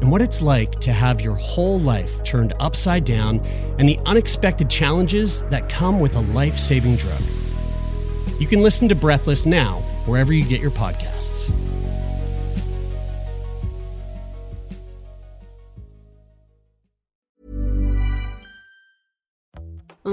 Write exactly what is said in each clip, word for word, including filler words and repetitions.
and what it's like to have your whole life turned upside down and the unexpected challenges that come with a life-saving drug. You can listen to Breathless now, wherever you get your podcasts.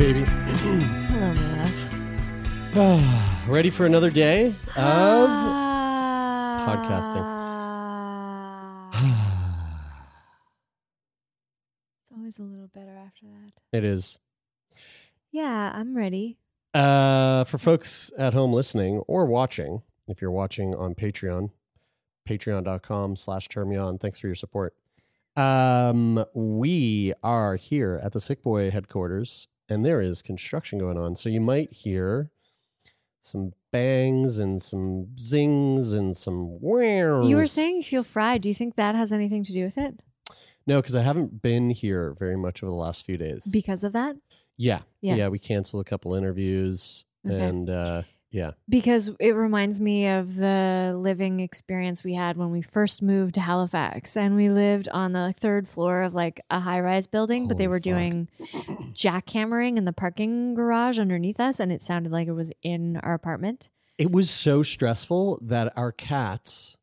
Baby. Hello, my love. Ready for another day of podcasting. It's always a little better after that. It is. Yeah, I'm ready. Uh, for folks at home listening or watching, if you're watching on Patreon, patreon.com slash termion, thanks for your support. Um, we are here at the Sick Boy headquarters. And there is construction going on. So you might hear some bangs and some zings and some whams. You were saying you feel fried. Do you think that has anything to do with it? No, because I haven't been here very much over the last few days. Because of that? Yeah. Yeah, yeah we canceled a couple interviews. Okay. And uh, yeah. Because it reminds me of the living experience we had when we first moved to Halifax. And we lived on the third floor of like a high-rise building. Holy but they were fuck. doing... jackhammering in the parking garage underneath us, and it sounded like it was in our apartment. It was so stressful that our cats...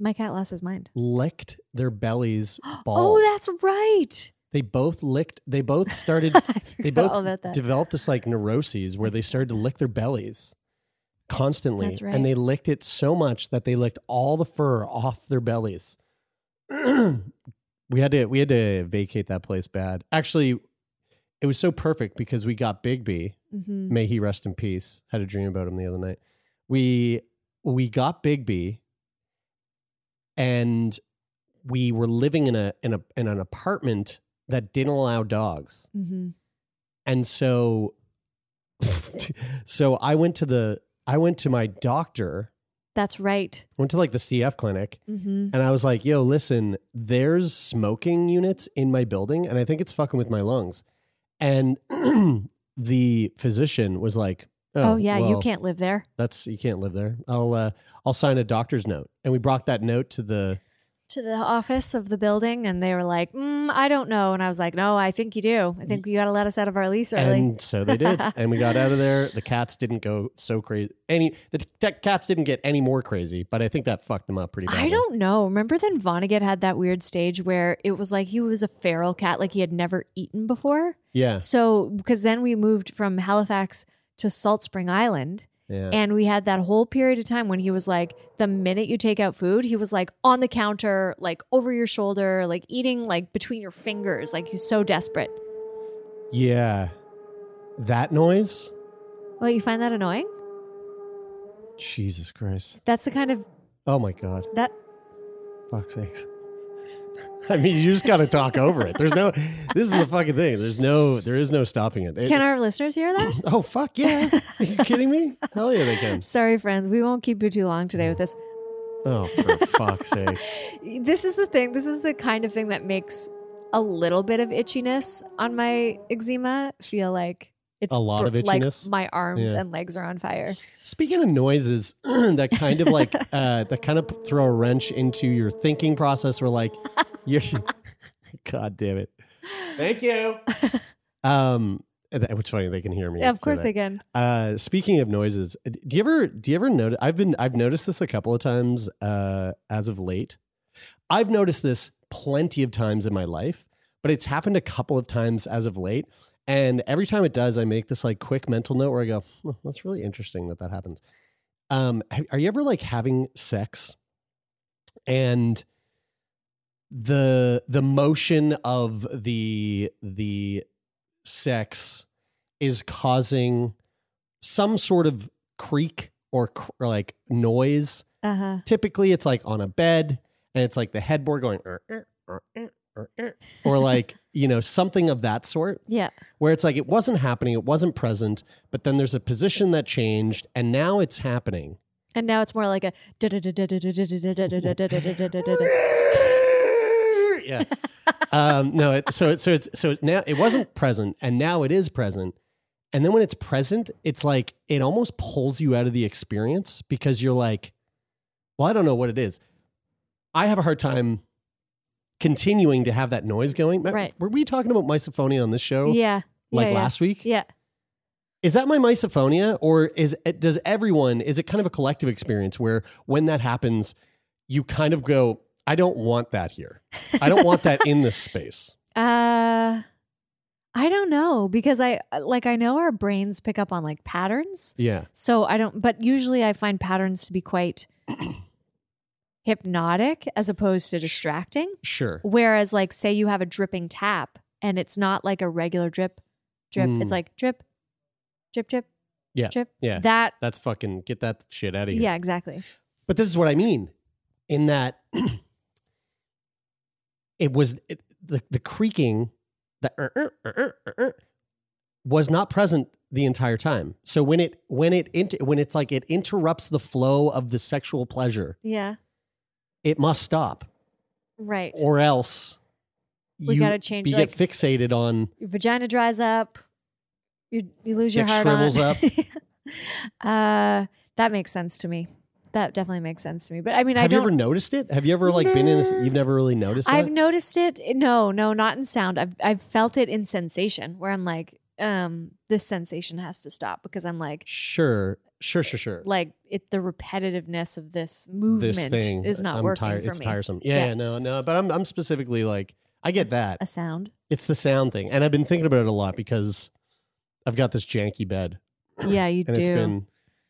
My cat lost his mind. Licked their bellies bald. Oh, that's right. They both licked... They both started... they both developed this like neuroses where they started to lick their bellies constantly. That's right. And they licked it so much that they licked all the fur off their bellies. We had to, we had to vacate that place bad. Actually... It was so perfect because we got Bigby. Mm-hmm. May he rest in peace. Had a dream about him the other night. We we got Bigby, and we were living in a in a in an apartment that didn't allow dogs. Mm-hmm. And so, so I went to the I went to my doctor. That's right. Went to like the C F clinic, mm-hmm. and I was like, "Yo, listen, there's smoking units in my building, and I think it's fucking with my lungs." And the physician was like, oh, oh yeah, well, you can't live there. That's you can't live there. I'll uh, I'll sign a doctor's note. And we brought that note to the to the office of the building, and they were like, mm, I don't know. And I was like, no, I think you do. I think you got to let us out of our lease early. And so they did. And we got out of there. The cats didn't go so crazy. Any The t- t- cats didn't get any more crazy, but I think that fucked them up pretty badly. I don't know. Remember then Vonnegut had that weird stage where it was like he was a feral cat, like he had never eaten before? Yeah. So, because then we moved from Halifax to Salt Spring Island. Yeah. And we had that whole period of time when he was like, the minute you take out food, he was like on the counter, like over your shoulder, like eating like between your fingers. Like he's so desperate. Yeah. That noise? Well, you find that annoying? Jesus Christ. That's the kind of... Oh my God. That... Fuck's sakes. I mean, you just got to talk over it. There's no, this is the fucking thing. There's no, there is no stopping it. it Can our listeners hear that? Oh, fuck yeah. Are you kidding me? Hell yeah, they can. Sorry, friends. We won't keep you too long today with this. Oh, for fuck's sake. This is the thing. This is the kind of thing that makes a little bit of itchiness on my eczema feel like it's a lot br- of itchiness. Like my arms yeah. and legs are on fire. Speaking of noises, that kind of like, uh, that kind of throw a wrench into your thinking process where like, You're, God damn it. Thank you. Um, it's funny they can hear me. Yeah, of course that. They can. Uh, speaking of noises, do you ever do you ever notice I've been I've noticed this a couple of times uh, as of late. I've noticed this plenty of times in my life, but it's happened a couple of times as of late. And every time it does, I make this like quick mental note where I go, hmm, that's really interesting that that happens. Um, are you ever like having sex and the the motion of the the sex is causing some sort of creak or, cr- or like noise? Uh-huh. Typically it's like on a bed and it's like the headboard going er, er, er, er, er, er, or like you know something of that sort. Yeah, where it's like it wasn't happening, it wasn't present, but then there's a position that changed and now it's happening. And now it's more like a Yeah. Um, no, it, so it, so it's so now it wasn't present and now it is present. And then when it's present, it's like it almost pulls you out of the experience because you're like, well, I don't know what it is. I have a hard time continuing to have that noise going. Right. Were we talking about misophonia on this show? Yeah. Like yeah, last yeah. week? Yeah. Is that my misophonia or is it, does everyone, is it kind of a collective experience where when that happens, you kind of go, I don't want that here. I don't want that in this space. Uh, I don't know because I like I know our brains pick up on like patterns. Yeah. So I don't, but usually I find patterns to be quite hypnotic as opposed to distracting. Sure. Whereas like say you have a dripping tap and it's not like a regular drip, drip. Mm. It's like drip, drip, drip, yeah. drip. Yeah. That that's fucking get that shit out of here. Yeah, exactly. But this is what I mean in that. It was it, the the creaking that uh, uh, uh, uh, uh, was not present the entire time. So when it when it inter, when it's like it interrupts the flow of the sexual pleasure. Yeah, it must stop, right? Or else we you gotta change. You like, get fixated on your vagina dries up. You you lose your heart. Shrivels on. up. uh, that makes sense to me. That definitely makes sense to me. But I mean, have I don't. Have you ever noticed it? Have you ever like no. been in a, you've never really noticed it? I've noticed it. No, no, not in sound. I've, I've felt it in sensation where I'm like, um, this sensation has to stop because I'm like, sure, sure, sure, sure. Like it, the repetitiveness of this movement this thing, is not I'm working tire- for it's me. It's tiresome. Yeah, yeah, no, no. But I'm, I'm specifically like, I get it's that. A sound. It's the sound thing. And I've been thinking about it a lot because I've got this janky bed. Yeah, you and do. It's been,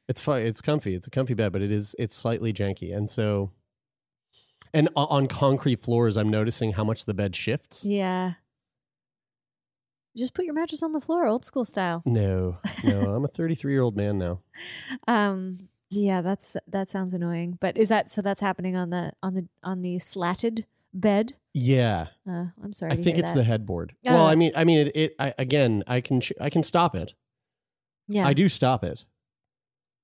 It's fun. It's comfy. It's a comfy bed, but it is, it's slightly janky. And so, and on concrete floors, I'm noticing how much the bed shifts. Yeah. Just put your mattress on the floor, old school style. No, no, I'm a thirty-three year old man now. Um, yeah, that's, that sounds annoying, but is that, so that's happening on the, on the, on the slatted bed? Yeah. Uh, I'm sorry. I think it's that. The headboard. Uh, well, I mean, I mean, it, it I, again, I can, I can stop it. Yeah. I do stop it.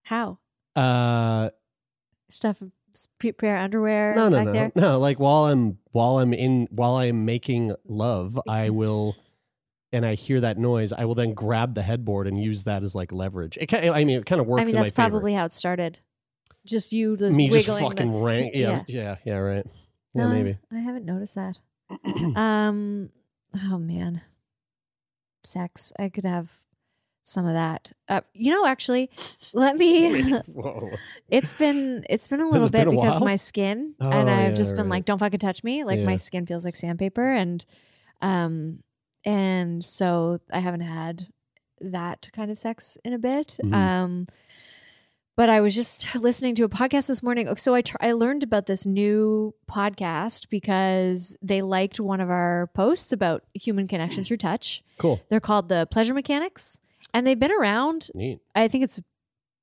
How? Uh, Stuff, prepare underwear. No, no, back no, there? no. Like while I'm while I'm in while I'm making love, I will, and I hear that noise. I will then grab the headboard and use that as like leverage. It kind, I mean, it kind of works. I mean, in that's my probably favor. How it started. Just you, the me, wiggling just fucking the, rank. Yeah, yeah, yeah, yeah, right. Yeah, no, maybe. I, I haven't noticed that. um. Oh, man. Sex. I could have some of that. Uh, you know, actually, let me... Whoa. It's been it's been a little bit a because while? my skin, oh, and I've yeah, just been right. like, don't fucking touch me. Like, yeah. my skin feels like sandpaper, and um, and so I haven't had that kind of sex in a bit. Mm-hmm. Um, but I was just listening to a podcast this morning. So I tr- I learned about this new podcast because they liked one of our posts about human connection through touch. Cool. They're called The Pleasure Mechanics, and they've been around. Neat. I think it's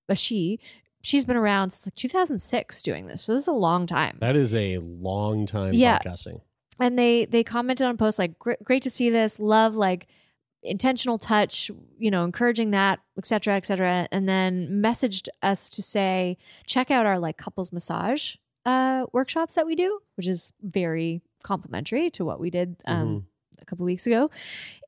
a she. She's been around since like two thousand six doing this. So this is a long time. That is a long time yeah. podcasting. And they they commented on posts like, Gr- great to see this. Love, like, intentional touch, you know, encouraging that, et cetera, et cetera. And then messaged us to say, check out our like couples massage uh, workshops that we do, which is very complimentary to what we did um, mm-hmm. a couple weeks ago.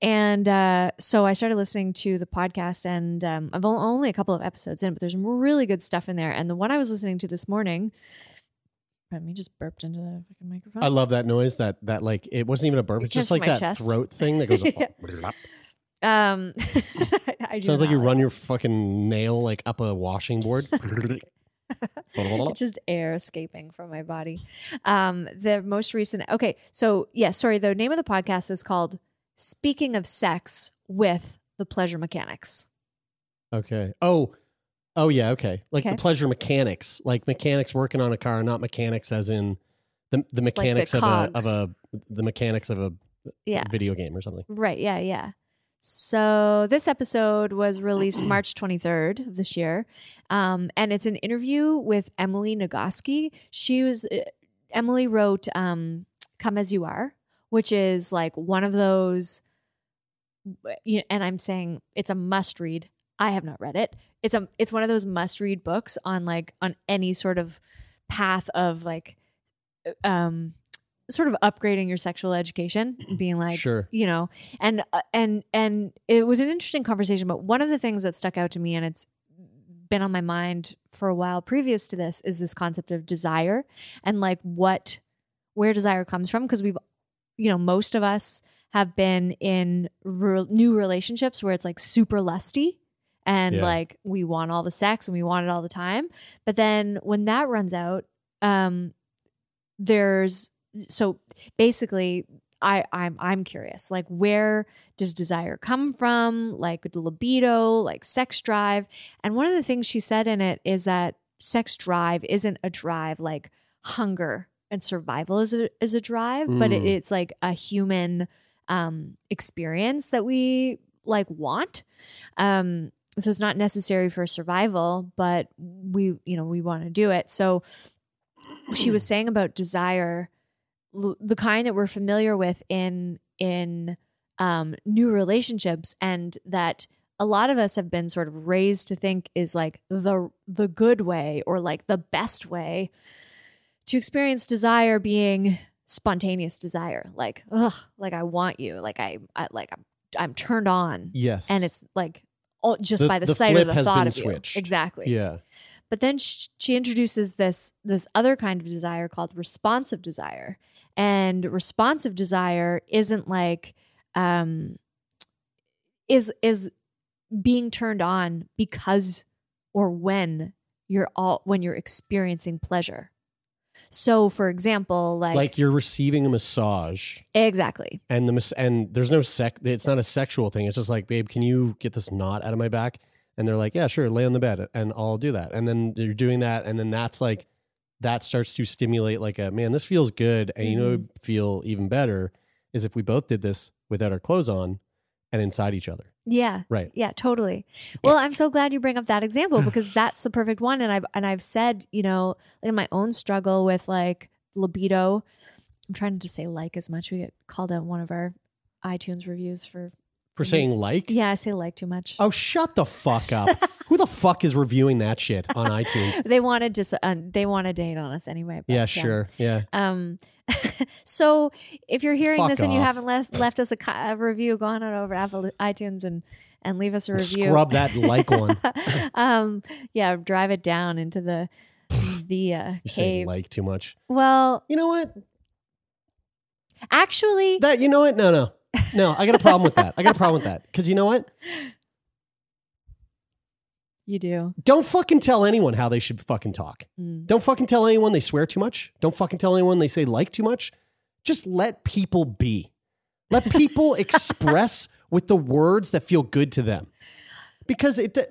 And uh, so I started listening to the podcast, and um, I'm only a couple of episodes in, but there's some really good stuff in there. And the one I was listening to this morning, pardon me, just burped into the fucking microphone. I love that noise. That, that like, it wasn't even a burp. It it's just like that chest. throat thing that goes yeah. up. Um, I do Sounds like you like run that. your fucking nail like up a washing board. It's just air escaping from my body. Um, the most recent. Okay, so yeah, sorry. The name of the podcast is called "Speaking of Sex with the Pleasure Mechanics." Okay. Oh, oh yeah. Okay, like okay. the pleasure mechanics, like mechanics working on a car, not mechanics as in the the mechanics like the of a of a the mechanics of a yeah. video game or something. Right. Yeah. Yeah. So this episode was released March twenty-third of this year, um, and it's an interview with Emily Nagoski. She was uh, Emily wrote um, "Come As You Are," which is like one of those. You know, and I'm saying it's a must read. I have not read it. It's a it's one of those must read books on like on any sort of path of like. Um, sort of upgrading your sexual education, being like, sure. you know, and, uh, and, and it was an interesting conversation, but one of the things that stuck out to me, and it's been on my mind for a while previous to this, is this concept of desire and like what, where desire comes from. Cause we've, you know, most of us have been in re- new relationships where it's like super lusty and yeah. like we want all the sex and we want it all the time. But then when that runs out, um, there's, So basically, I, I'm I'm curious, like, where does desire come from? Like the libido, like sex drive. And one of the things she said in it is that sex drive isn't a drive like hunger and survival is a, is a drive, mm. but it, it's like a human um, experience that we like want. Um, so it's not necessary for survival, but we, you know, we want to do it. So she was saying about desire, the kind that we're familiar with in in um, new relationships, and that a lot of us have been sort of raised to think is like the the good way or like the best way to experience desire, being spontaneous desire, like ugh, like I want you, like I, I like I'm I'm turned on, yes, and it's like all, just the, by the, the sight or the thought of switched. you, exactly, yeah. But then she, she introduces this this other kind of desire called responsive desire. And responsive desire isn't like, um, is is being turned on because or when you're all when you're experiencing pleasure. So, for example, like like you're receiving a massage, exactly. And the and there's no sec. It's not a sexual thing. It's just like, babe, can you get this knot out of my back? And they're like, yeah, sure, lay on the bed, and I'll do that. And then you're doing that, and then that's like. That starts to stimulate like a, man, this feels good. And mm-hmm. you know, it'd feel even better is if we both did this without our clothes on and inside each other. Yeah. Right. Yeah, totally. Well, I'm so glad you bring up that example because that's the perfect one. And I've, and I've said, you know, in my own struggle with like libido, I'm trying to say like as much. We get called out in one of our iTunes reviews for. For saying like? Yeah, I say like too much. Oh, shut the fuck up. Who the fuck is reviewing that shit on iTunes? They want to dis- uh, they want to date on us anyway. Yeah, yeah, sure. Yeah. Um. So if you're hearing fuck this off. and you haven't left, left us a, a review, go on over to Apple iTunes and, and leave us a review. Scrub that like one. um. Yeah, drive it down into the, the uh, cave. You say like too much. Well. You know what? Actually, that, you know what? No, no, no. I got a problem with that. I got a problem with that because you know what? You do. Don't fucking tell anyone how they should fucking talk. Mm. Don't fucking tell anyone they swear too much. Don't fucking tell anyone they say like too much. Just let people be. Let people express with the words that feel good to them. Because it, it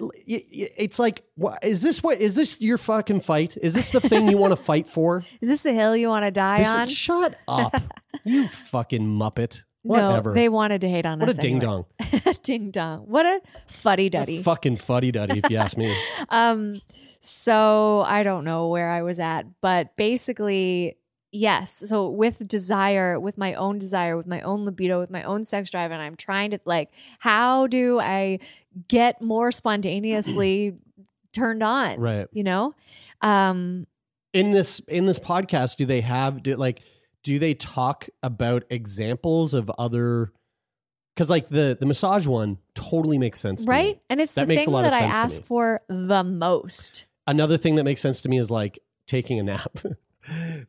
it's like, is this what is this your fucking fight? Is this the thing you want to fight for? Is this the hill you want to die this, on? Shut up. You fucking muppet. Whatever. No, they wanted to hate on what us. What a ding anyway. dong. Ding dong. What a fuddy duddy. Fucking fuddy duddy, if you ask me. um, so I don't know where I was at, but basically, yes. So with desire, with my own desire, with my own libido, with my own sex drive, and I'm trying to like, how do I get more spontaneously turned on? Right. You know, um, in this in this podcast, do they have do like? Do they talk about examples of other, because like the, the massage one totally makes sense to right? me. Right? And it's that the thing that I ask for the most. Another thing that makes sense to me is like taking a nap. Because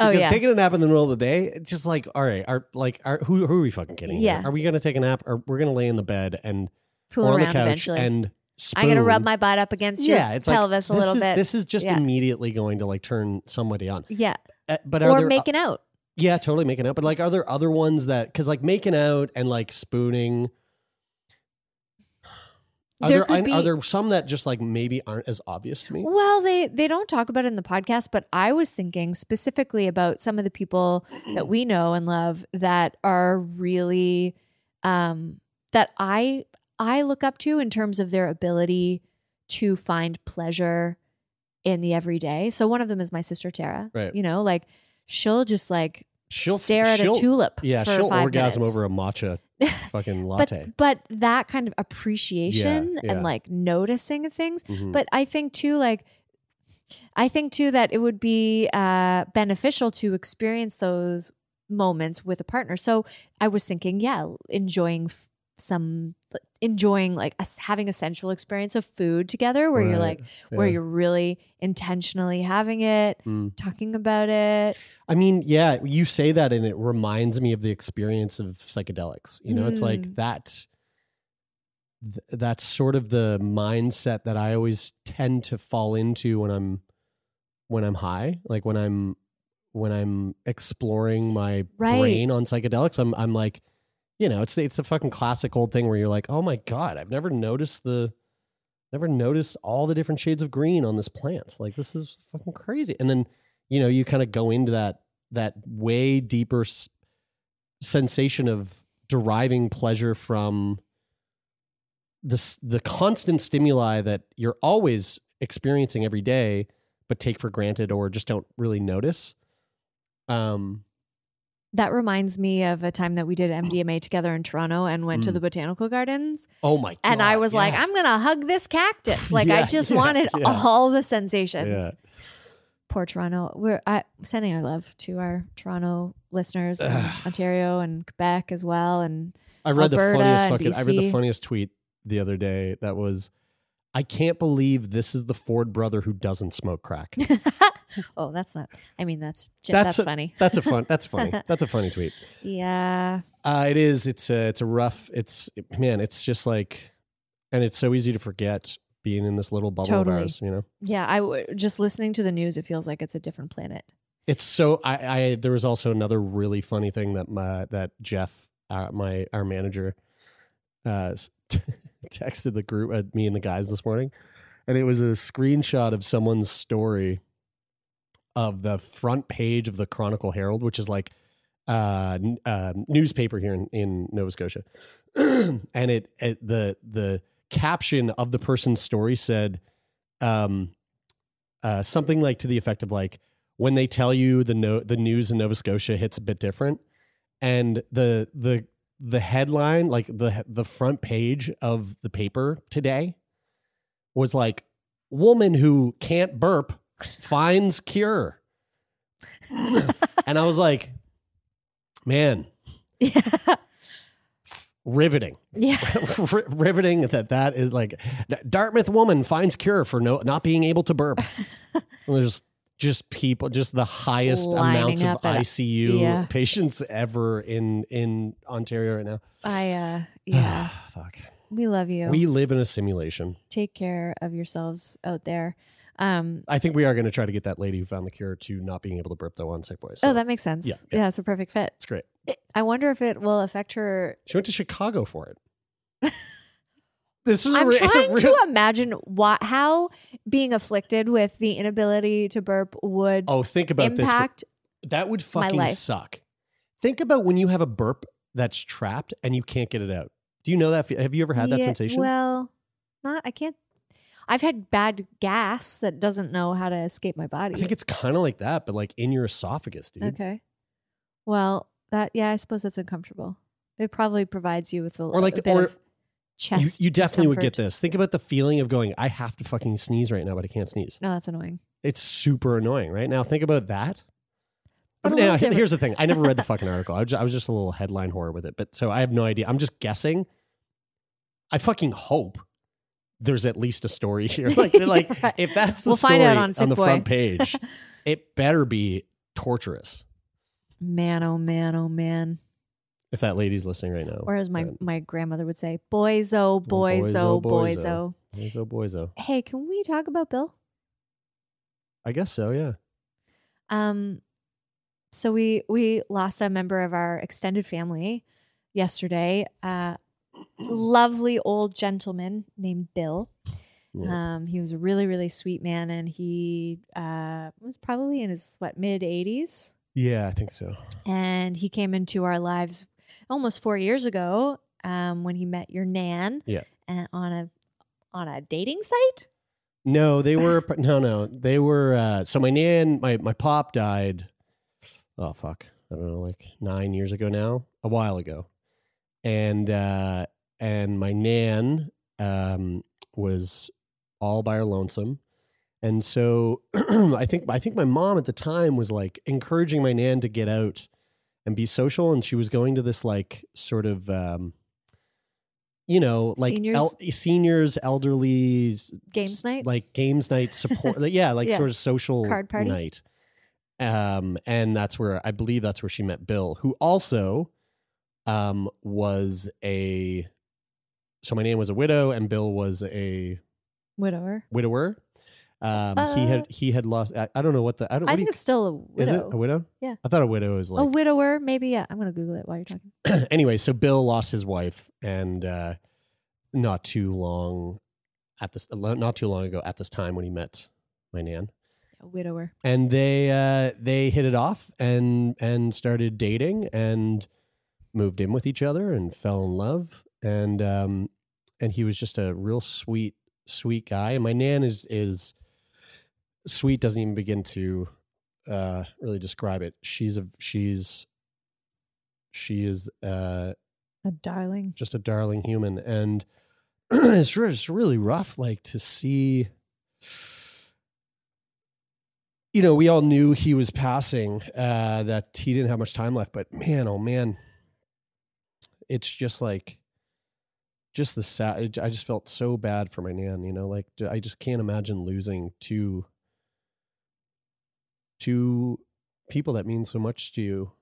oh, yeah. taking a nap in the middle of the day, it's just like, all right, are, like, are, who, who are we fucking kidding? Yeah. Here? Are we going to take a nap or we're going to lay in the bed and Pool or on the couch eventually. And spoon. I'm going to rub my butt up against yeah, your it's pelvis like, a little is, bit. This is just yeah. immediately going to like turn somebody on. Yeah. Uh, but are or there, making uh, out. Yeah, totally making out. But like, are there other ones that, because like making out and like spooning, are there, there, be, are there some that just like maybe aren't as obvious to me? Well, they, they don't talk about it in the podcast, but I was thinking specifically about some of the people that we know and love that are really, um, that I, I look up to in terms of their ability to find pleasure in the everyday. So one of them is my sister, Tara, right. you know, like, She'll just like she'll, stare at she'll, a tulip. Yeah, for she'll five orgasm minutes. Over a matcha fucking latte. But, but that kind of appreciation yeah, yeah. and like noticing of things. Mm-hmm. But I think too, like, I think too that it would be uh, beneficial to experience those moments with a partner. So I was thinking, yeah, enjoying f- some, enjoying like a, having a sensual experience of food together where right. you're like, yeah. where you're really intentionally having it, mm. talking about it. I mean, yeah, you say that and it reminds me of the experience of psychedelics. You know, mm. it's like that, th- that's sort of the mindset that I always tend to fall into when I'm, when I'm high, like when I'm, when I'm exploring my right. brain on psychedelics, I'm, I'm like, you know, it's the, it's the fucking classic old thing where you're like, oh my God, I've never noticed the, never noticed all the different shades of green on this plant. Like this is fucking crazy. And then, you know, you kind of go into that, that way deeper s- sensation of deriving pleasure from this, the constant stimuli that you're always experiencing every day, but take for granted or just don't really notice. Um, That reminds me of a time that we did M D M A together in Toronto and went mm. to the botanical gardens. Oh my God. And I was yeah. like, I'm going to hug this cactus. Like yeah, I just yeah, wanted yeah. all the sensations. Yeah. Poor Toronto. We're I, sending our love to our Toronto listeners in Ontario and Quebec as well. And I read Alberta the funniest fucking, I read the funniest tweet the other day that was, I can't believe this is the Ford brother who doesn't smoke crack. Oh, that's not. I mean, that's that's, that's a, funny. That's a fun. That's funny. That's a funny tweet. Yeah. Uh, it is. It's a. It's a rough. It's man. It's just like, and it's so easy to forget being in this little bubble totally. Of ours. You know. Yeah. I w- just listening to the news. It feels like it's a different planet. It's so. I. I there was also another really funny thing that my that Jeff, uh, my our manager, uh, t- texted the group at uh, me and the guys this morning, and it was a screenshot of someone's story. Of the front page of the Chronicle Herald, which is like a uh, n- uh, newspaper here in, in Nova Scotia. And it, it the the caption of the person's story said um, uh, something like to the effect of like, when they tell you the no- the news in Nova Scotia hits a bit different. And the the the headline, like the the front page of the paper today was like, woman who can't burp finds cure. And I was like, man, yeah. riveting, yeah. R- riveting that that is like Dartmouth woman finds cure for no, not being able to burp. And there's just people, just the highest amounts of I C U yeah. patients ever in, in Ontario right now. I, uh, yeah. Fuck. We love you. We live in a simulation. Take care of yourselves out there. Um, I think we are going to try to get that lady who found the cure to not being able to burp though on Sick Boy. So. Oh, that makes sense. Yeah, yeah. Yeah, it's a perfect fit. It's great. I wonder if it will affect her. She went to Chicago for it. This is I'm a re- trying it's a re- to imagine what, how being afflicted with the inability to burp would oh, think about impact this. That would fucking suck. Think about when you have a burp that's trapped and you can't get it out. Do you know that? Have you ever had that yeah, sensation? Well, not. I can't. I've had bad gas that doesn't know how to escape my body. I think it's kind of like that, but like in your esophagus, dude. Okay. Well, that yeah, I suppose that's uncomfortable. It probably provides you with a, or like, a bit or of chest you, you definitely discomfort. Would get this. Think about the feeling of going, I have to fucking sneeze right now, but I can't sneeze. No, that's annoying. It's super annoying, right? Now think about that. I mean, now, here's the thing. I never read the fucking article. I was, just, I was just a little headline whore with it, but so I have no idea. I'm just guessing. I fucking hope there's at least a story here. Like, like right. If that's the we'll story on, on the Boy. Front page, it better be torturous. Man, oh man, oh man. If that lady's listening right now. Or as my, right. my grandmother would say, boyzo, boyzo, boyzo. Boyzo, boyzo. Hey, can we talk about Bill? I guess so, yeah. Um, so we we lost a member of our extended family yesterday. Uh, lovely old gentleman named Bill. Yeah. Um, he was a really, really sweet man, and he uh, was probably in his, what, mid-eighties? Yeah, I think so. And he came into our lives almost four years ago um, when he met your nan. Yeah. Uh, on a on a dating site? No, they were no, no, they were. Uh, so my nan, my my pop died. Oh fuck, I don't know, like nine years ago now, a while ago, and uh, and my nan um, was all by her lonesome. And so I think I think my mom at the time was like encouraging my nan to get out and be social. And she was going to this like sort of, um, you know, like seniors, el- seniors elderly games night, like games night support. yeah. Like yeah. sort of social card party night. Um, and that's where I believe that's where she met Bill, who also um, was a. So my nan was a widow and Bill was a widower, widower. Um, uh, he had he had lost. I, I don't know what the. I, don't, I what think do you, it's still a widow. Is it a widow? Yeah, I thought a widow is like a widower. Maybe yeah. I'm gonna Google it while you're talking. Anyway, so Bill lost his wife, and uh, not too long at this, not too long ago at this time when he met my nan, a widower, and they uh, they hit it off and and started dating and moved in with each other and fell in love and um and he was just a real sweet sweet guy, and my nan is is. Sweet doesn't even begin to uh, really describe it. She's a she's she is uh, a darling, just a darling human, and it's just really rough. Like to see, you know, we all knew he was passing, uh, that he didn't have much time left. But man, oh man, it's just like just the sad. I just felt so bad for my nan. You know, like I just can't imagine losing two. Two people that mean so much to you,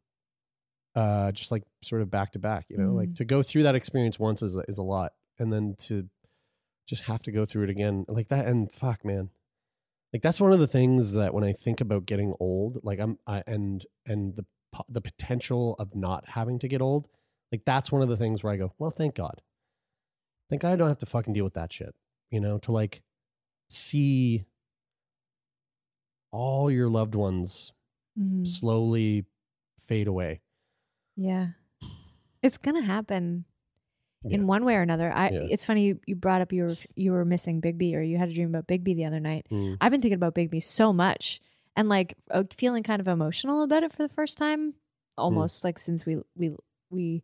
uh, just like sort of back to back, you know, mm. like to go through that experience once is is a lot, and then to just have to go through it again like that. And fuck, man, like that's one of the things that when I think about getting old, like I'm, I, and and the the potential of not having to get old, like that's one of the things where I go, well, thank God, thank God I don't have to fucking deal with that shit, you know, to like see. All your loved ones mm-hmm. slowly fade away. Yeah. It's going to happen yeah. in one way or another. I. Yeah. It's funny you, you brought up you were you were missing Bigby, or you had a dream about Bigby the other night. Mm. I've been thinking about Bigby so much and like uh, feeling kind of emotional about it for the first time almost mm. like since we we we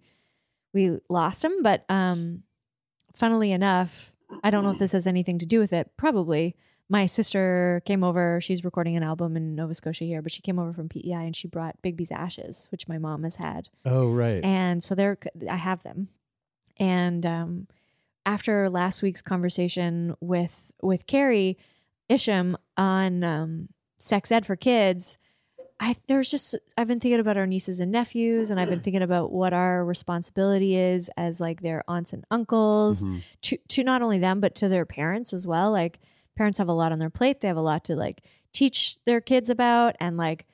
we lost him, but um funnily enough, I don't know if this has anything to do with it, probably. My sister came over, she's recording an album in Nova Scotia here, but she came over from P E I and she brought Bigby's ashes, which my mom has had. Oh, right. And so there, I have them. And um, after last week's conversation with, with Carrie Isham on um, sex ed for kids, I there's just I've been thinking about our nieces and nephews, and I've been thinking about what our responsibility is as like their aunts and uncles, mm-hmm. to to not only them but to their parents as well. Like parents have a lot on their plate; they have a lot to like teach their kids about, and like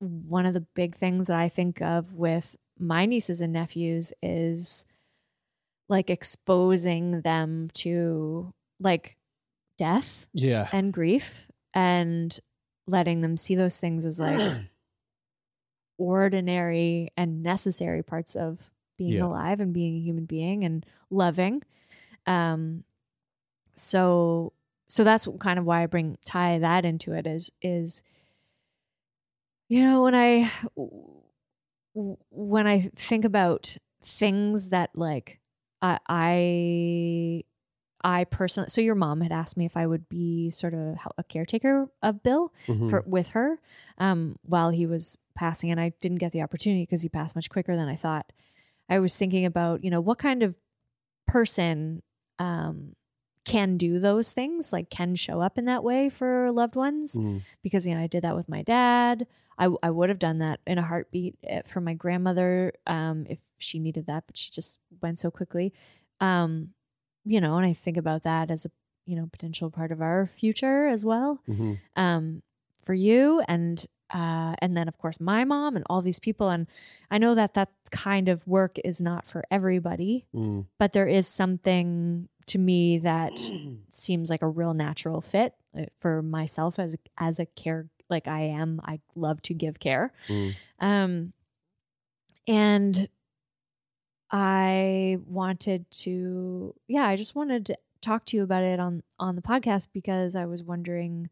one of the big things that I think of with my nieces and nephews is like exposing them to like death, yeah. and grief, and letting them see those things as like ordinary and necessary parts of being yeah. alive and being a human being and loving. Um, so, so that's kind of why I bring tie that into it is, is, you know, when I, when I think about things that like, I, I, I personally, so your mom had asked me if I would be sort of a caretaker of Bill mm-hmm. for with her um, while he was passing. And I didn't get the opportunity because he passed much quicker than I thought. I was thinking about, you know, what kind of person um, can do those things, like can show up in that way for loved ones. Mm. Because, you know, I did that with my dad. I, I would have done that in a heartbeat for my grandmother um, if she needed that, but she just went so quickly. Um You know, and I think about that as a, you know, potential part of our future as well, mm-hmm. um, for you. And, uh, and then of course my mom and all these people. And I know that that kind of work is not for everybody, mm. but there is something to me that seems like a real natural fit for myself as, as a care, like I am, I love to give care. Mm. Um, and I wanted to, yeah, I just wanted to talk to you about it on, on the podcast because I was wondering,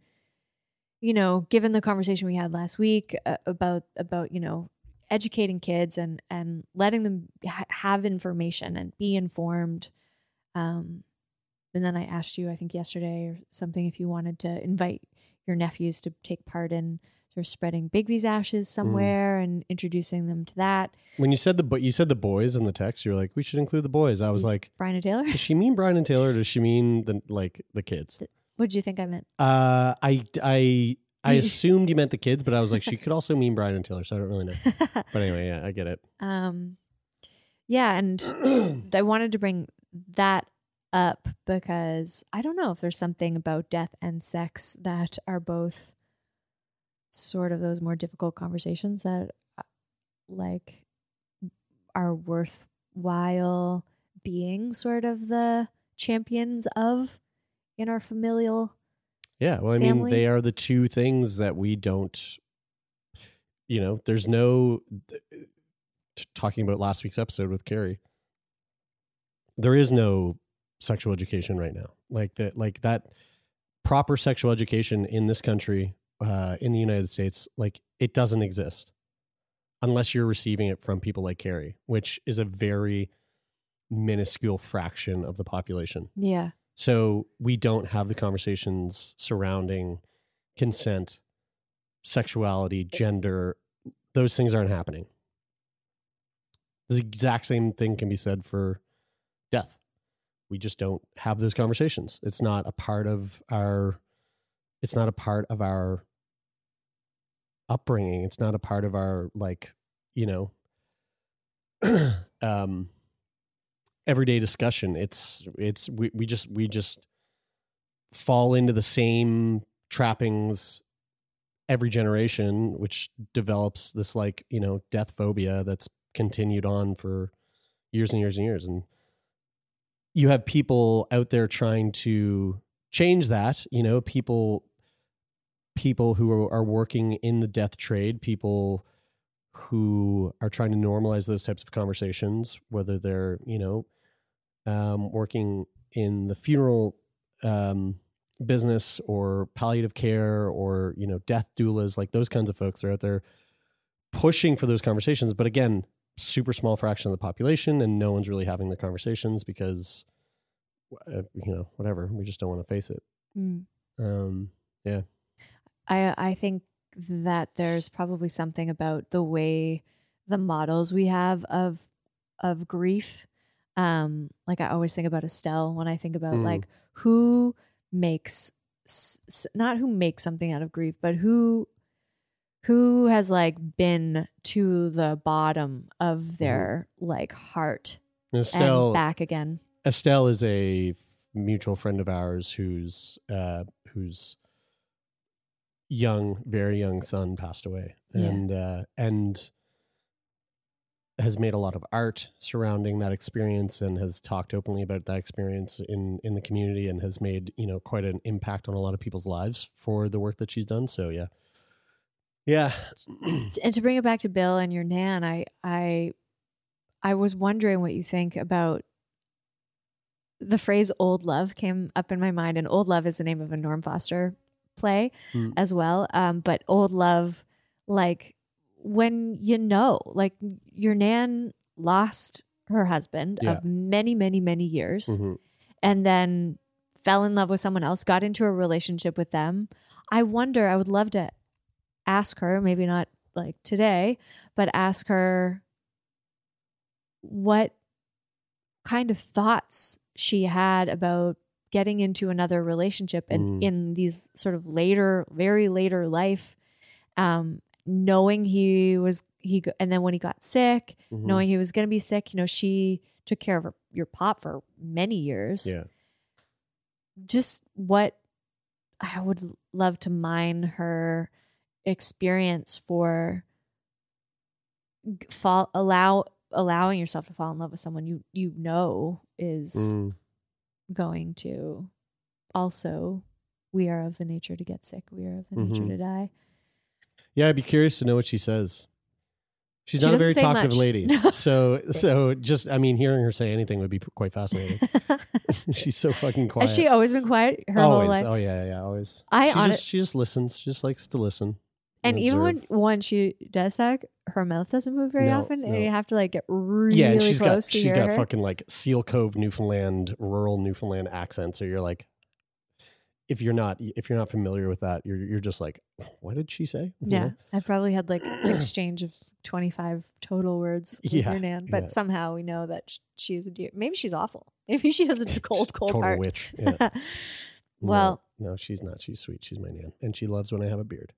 you know, given the conversation we had last week uh, about, about, you know, educating kids and, and letting them ha- have information and be informed. Um, and then I asked you, I think yesterday or something, if you wanted to invite your nephews to take part in sort of spreading Bigby's ashes somewhere mm. and introducing them to that. When you said the but you said the boys in the text, you were like, we should include the boys. I was like, Brian and Taylor. Does she mean Brian and Taylor? Or does she mean the like the kids? What did you think I meant? Uh, I I I assumed you meant the kids, but I was like, she could also mean Brian and Taylor, so I don't really know. But anyway, yeah, I get it. Um, yeah, and I wanted to bring that up because I don't know if there's something about death and sex that are both sort of those more difficult conversations that like are worthwhile being sort of the champions of in our familial. Yeah. Well, I family. mean, they are the two things that we don't, you know, there's no t- talking about last week's episode with Carrie. There is no sexual education right now. Like that, like that proper sexual education in this country, Uh, in the United States, like it doesn't exist unless you're receiving it from people like Carrie, which is a very minuscule fraction of the population. Yeah. So we don't have the conversations surrounding consent, sexuality, gender. Those things aren't happening. The exact same thing can be said for death. We just don't have those conversations. It's not a part of our, it's not a part of our upbringing. It's not a part of our, like, you know, um, everyday discussion. It's, it's, we, we just, we just fall into the same trappings every generation, which develops this, like, you know, death phobia that's continued on for years and years and years. And you have people out there trying to change that, you know, people, people who are, are working in the death trade, people who are trying to normalize those types of conversations, whether they're, you know, um, working in the funeral um, business or palliative care or, you know, death doulas, like those kinds of folks are out there pushing for those conversations. But again, super small fraction of the population, and no one's really having the conversations because, uh, you know, whatever, we just don't want to face it. Mm. Um, yeah. I I think that there's probably something about the way the models we have of of grief. Um, like I always think about Estelle when I think about mm. like who makes s- not who makes something out of grief, but who who has like been to the bottom of their like heart Estelle, and back again. Estelle is a mutual friend of ours whose uh, whose young, very young son passed away, yeah. and uh, and has made a lot of art surrounding that experience and has talked openly about that experience in, in the community and has made, you know, quite an impact on a lot of people's lives for the work that she's done. So, yeah. Yeah. And to bring it back to Bill and your nan, I, I, I was wondering what you think about the phrase old love came up in my mind, and old love is the name of a Norm Foster play mm. as well. Um, but old love, like, when you know, like your nan lost her husband yeah. of many, many, many years mm-hmm. and then fell in love with someone else, got into a relationship with them. I wonder, I would love to ask her, maybe not like today, but ask her what kind of thoughts she had about getting into another relationship and mm. in these sort of later, very later life, um, knowing he was, he, and then when he got sick, mm-hmm. knowing he was going to be sick, you know, she took care of her, your pop for many years. Yeah. Just what I would love to mine her experience for fall, allow, allowing yourself to fall in love with someone you, you know, is mm. going to also, we are of the nature to get sick. We are of the mm-hmm. nature to die. Yeah, I'd be curious to know what she says. She's she not a very talkative much. lady. No. So, so just, I mean, hearing her say anything would be quite fascinating. She's so fucking quiet. Has she always been quiet her always. whole life? Oh, yeah, yeah, always. I she, honest- just, she just listens. She just likes to listen. And, and even when, when she does talk, her mouth doesn't move very no, often. No. And you have to like get really yeah, and she's close got, to she's got her. fucking like Seal Cove, Newfoundland, rural Newfoundland accent. So you're like, If you're not if you're not familiar with that, you're you're just like, what did she say? You yeah, know? I probably had like an exchange of twenty-five total words with yeah, your nan, but yeah. somehow we know that she's a dear. Maybe she's awful. Maybe she has a cold, cold total heart. Total witch. Yeah. Well, no, no, she's not. She's sweet. She's my nan, and she loves when I have a beard.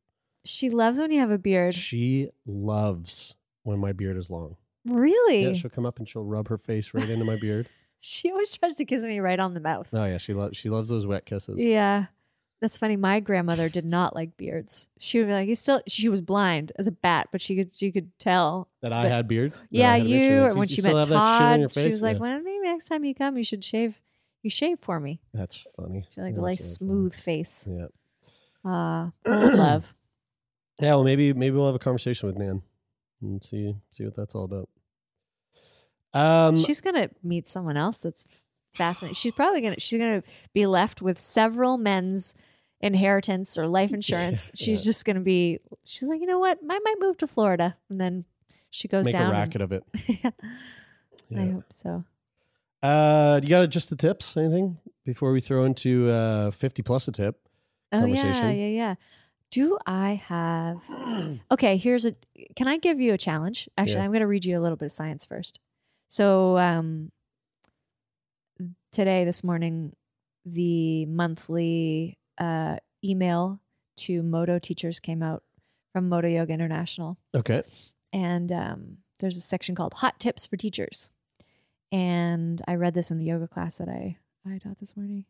She loves when you have a beard. She loves when my beard is long. Really? Yeah, she'll come up and she'll rub her face right into my beard. She always tries to kiss me right on the mouth. Oh, yeah. She, lo- she loves those wet kisses. Yeah. That's funny. My grandmother did not like beards. She would be like, you still, she was blind as a bat, but she could, she could tell that I had beards. Yeah, you, sure or when she met Todd, she was like, yeah. well, maybe next time you come, you should shave, you shave for me. That's funny. She like a nice smooth funny. face. Yeah. Uh, love. Yeah. Well, maybe, maybe we'll have a conversation with Nan and see, see what that's all about. Um, she's gonna meet someone else that's fascinating. She's probably gonna she's gonna be left with several men's inheritance or life insurance. Yeah, she's yeah. just gonna be. She's like, you know what? I might move to Florida, and then she goes Make down. Make a racket and, of it. yeah. Yeah. I hope so. Uh, you got just the tips? Anything before we throw into uh, fifty plus a tip? Oh conversation? yeah, yeah, yeah. Do I have? Okay, here's a. Can I give you a challenge? Actually, yeah. I'm gonna read you a little bit of science first. So um, today, this morning, the monthly uh, email to Moto teachers came out from Moto Yoga International. Okay. And um, there's a section called Hot Tips for Teachers. And I read this in the yoga class that I, I taught this morning.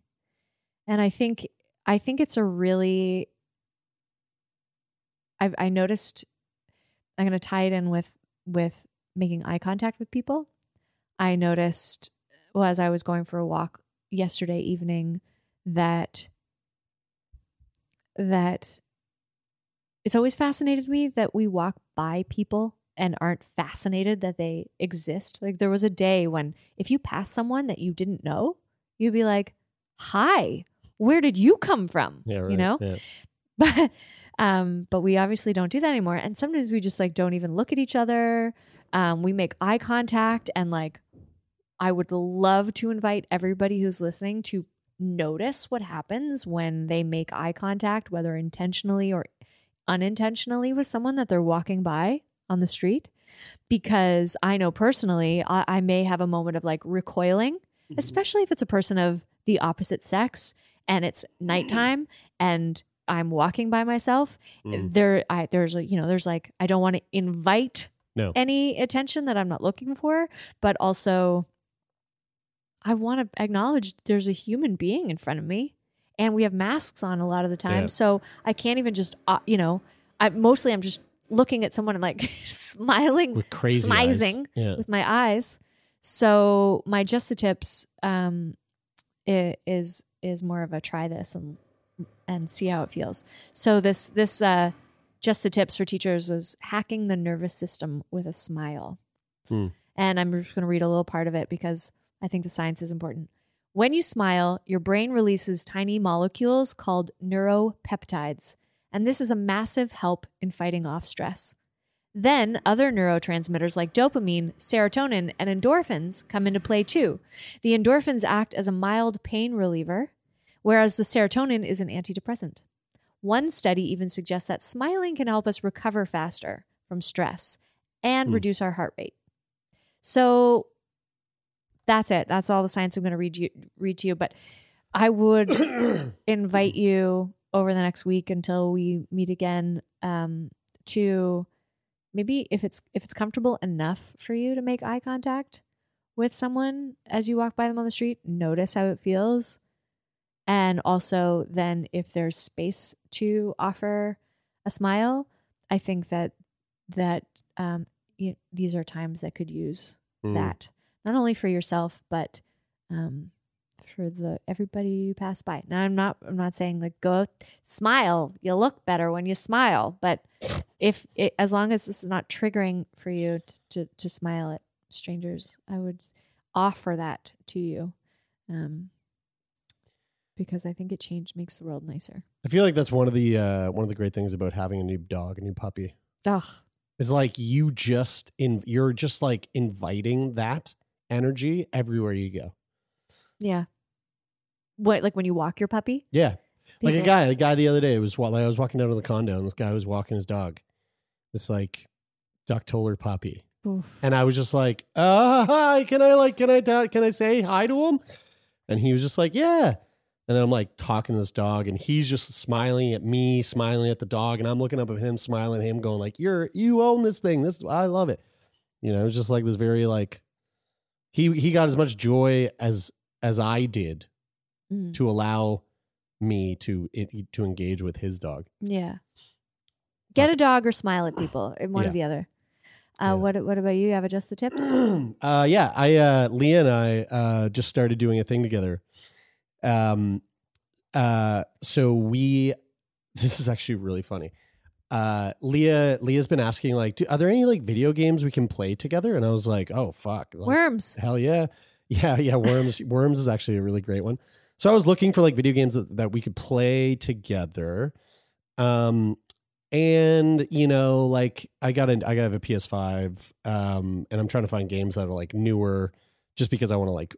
And I think I think it's a really... I've, I noticed... I'm going to tie it in with with making eye contact with people. I noticed, well, as I was going for a walk yesterday evening, that that it's always fascinated me that we walk by people and aren't fascinated that they exist. Like there was a day when if you passed someone that you didn't know, you'd be like, "Hi, where did you come from?" Yeah, right, you know. Yeah. But um, but we obviously don't do that anymore, and sometimes we just like don't even look at each other. Um, we make eye contact, and like, I would love to invite everybody who's listening to notice what happens when they make eye contact, whether intentionally or unintentionally with someone that they're walking by on the street, because I know personally, I, I may have a moment of like recoiling, especially if it's a person of the opposite sex and it's nighttime and I'm walking by myself, mm. there, I, there's like, you know, there's like, I don't want to invite no. any attention that I'm not looking for, but also I want to acknowledge there's a human being in front of me and we have masks on a lot of the time. Yeah. So I can't even just, uh, you know, I mostly I'm just looking at someone and like smiling, with crazy smizing yeah. with my eyes. So my Just the Tips um, is, is more of a try this and, and see how it feels. So this, this uh, Just the Tips for teachers is hacking the nervous system with a smile. Hmm. And I'm just going to read a little part of it because I think the science is important. When you smile, your brain releases tiny molecules called neuropeptides. And this is a massive help in fighting off stress. Then other neurotransmitters like dopamine, serotonin, and endorphins come into play too. The endorphins act as a mild pain reliever, whereas the serotonin is an antidepressant. One study even suggests that smiling can help us recover faster from stress and mm. reduce our heart rate. So that's it. That's all the science I'm going to read you, read to you. But I would invite you over the next week until we meet again um, to... Maybe if it's if it's comfortable enough for you to make eye contact with someone as you walk by them on the street, notice how it feels. And also then if there's space to offer a smile, I think that that um, you, these are times that could use mm. that. Not only for yourself, but um, for the everybody you pass by. Now I'm not I'm not saying like go smile. You look better when you smile, but If it, as long as this is not triggering for you to, to, to smile at strangers, I would offer that to you, um, because I think it change makes the world nicer. I feel like that's one of the uh, one of the great things about having a new dog, a new puppy. Ugh. It's like you just in you're just like inviting that energy everywhere you go. Yeah. What, like when you walk your puppy? Yeah. People. Like a guy, the guy the other day was like I was walking down to the condo and this guy was walking his dog. This like duck-toller puppy. Oof. And I was just like, uh, hi, can I like, can I, can I say hi to him? And he was just like, yeah. And then I'm like talking to this dog and he's just smiling at me, smiling at the dog. And I'm looking up at him, smiling at him going like, you're, you own this thing. This, I love it. You know, it was just like this very like, he, he got as much joy as, as I did mm. to allow me to it, to engage with his dog. Yeah. Get a dog or smile at people, one yeah. or the other. Uh, yeah. What What about you? You have Just the Tips? uh, yeah, I uh, Leah and I uh, just started doing a thing together. Um, uh, so we, this is actually really funny. Uh, Leah Leah's been asking like, do, are there any like video games we can play together? And I was like, oh fuck, like, Worms. Hell yeah, yeah, yeah. Worms. Worms is actually a really great one. So I was looking for like video games that, that we could play together. Um, and you know, like I got an, I got a P S five, um, and I'm trying to find games that are like newer just because I want to like,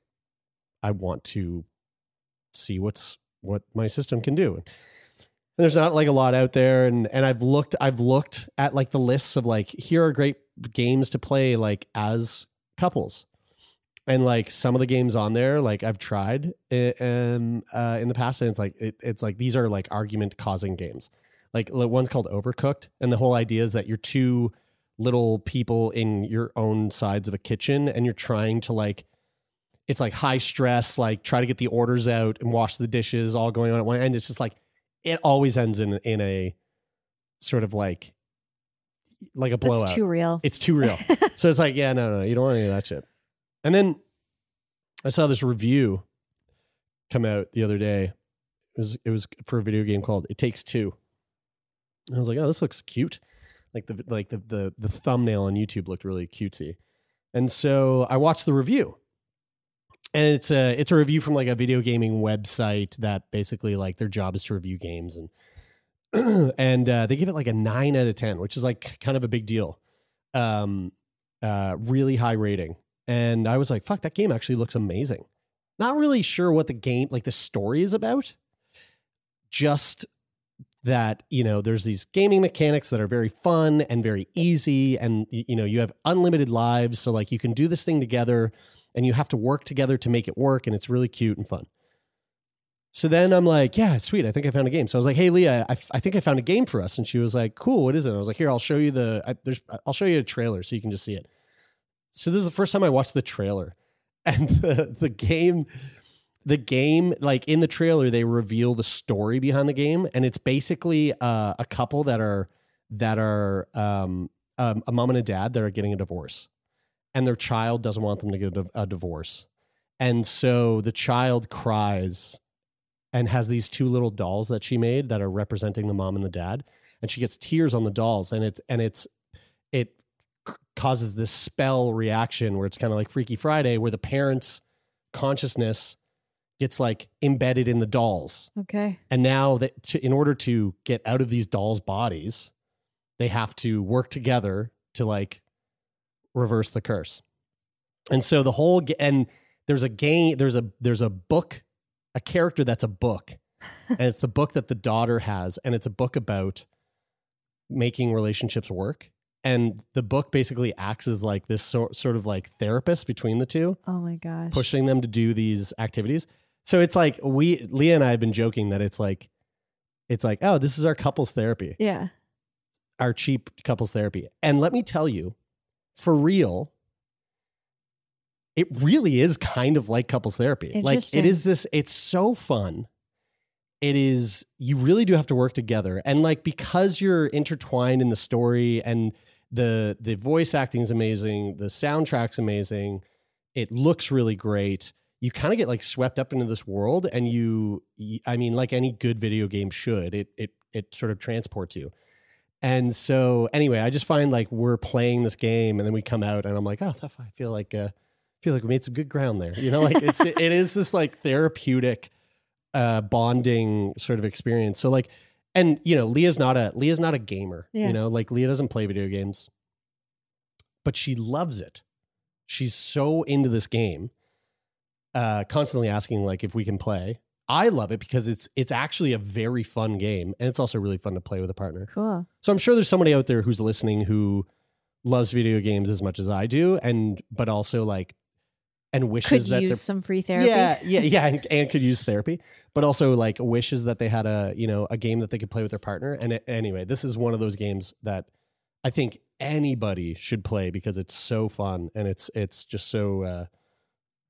I want to see what's, what my system can do. And there's not like a lot out there. And, and I've looked, I've looked at like the lists of like, here are great games to play like as couples. And like some of the games on there, like I've tried and uh, in the past, and it's like it, it's like these are like argument causing games. Like one's called Overcooked, and the whole idea is that you're two little people in your own sides of a kitchen, and you're trying to like, it's like high stress, like try to get the orders out and wash the dishes, all going on at one end. It's just like it always ends in in a sort of like like a blowout. It's too real. It's too real. So it's like yeah, no, no, you don't want any of that shit. And then I saw this review come out the other day. It was it was for a video game called It Takes Two. And I was like, oh, this looks cute. Like the like the the, the thumbnail on YouTube looked really cutesy. And so I watched the review. And it's a it's a review from like a video gaming website that basically like their job is to review games, and and uh, they give it like a nine out of ten, which is like kind of a big deal. Um, uh, really high rating. And I was like, fuck, that game actually looks amazing. Not really sure what the game, like the story is about. Just that, you know, there's these gaming mechanics that are very fun and very easy. And, you know, you have unlimited lives. So like you can do this thing together and you have to work together to make it work. And it's really cute and fun. So then I'm like, yeah, sweet. I think I found a game. So I was like, hey, Leah, I, f- I think I found a game for us. And she was like, cool. What is it? And I was like, here, I'll show you the, I, there's, I'll show you a trailer so you can just see it. So this is the first time I watched the trailer, and the, the game, the game, like in the trailer, they reveal the story behind the game. And it's basically uh, a couple that are, that are um, um, a mom and a dad that are getting a divorce, and their child doesn't want them to get a, a divorce. And so the child cries and has these two little dolls that she made that are representing the mom and the dad. And she gets tears on the dolls, and it's, and it's, it causes this spell reaction where it's kind of like Freaky Friday, where the parents' consciousness gets like embedded in the dolls. Okay. And now that to, in order to get out of these dolls' bodies, they have to work together to like reverse the curse. And so the whole, and there's a game, there's a, there's a book, a character that's a book, and it's the book that the daughter has. And it's a book about making relationships work. And the book basically acts as like this so, sort of like therapist between the two. Oh my gosh. Pushing them to do these activities. So it's like, we, Leah and I have been joking that it's like, it's like, oh, this is our couples therapy. Yeah. Our cheap couples therapy. And let me tell you, for real, it really is kind of like couples therapy. Like it is this, it's so fun. It is, you really do have to work together. And like, because you're intertwined in the story, and the, the voice acting is amazing. The soundtrack's amazing. It looks really great. You kind of get like swept up into this world, and you, I mean, like any good video game should, it, it, it sort of transports you. And so anyway, I just find like we're playing this game, and then we come out and I'm like, oh, I feel like, uh, feel like we made some good ground there, you know, like it's it is this like therapeutic uh bonding sort of experience. So like, and you know, Leah's not a Leah's not a gamer, yeah. You know, like Leah doesn't play video games, but she loves it. She's so into this game, uh constantly asking like if we can play. I love it because it's it's actually a very fun game, and it's also really fun to play with a partner. Cool. So I'm sure there's somebody out there who's listening who loves video games as much as I do, and but also like and wishes could that use some free therapy. Yeah, yeah, yeah, and, and could use therapy, but also like wishes that they had a, you know, a game that they could play with their partner. And it, anyway, this is one of those games that I think anybody should play because it's so fun, and it's it's just so uh,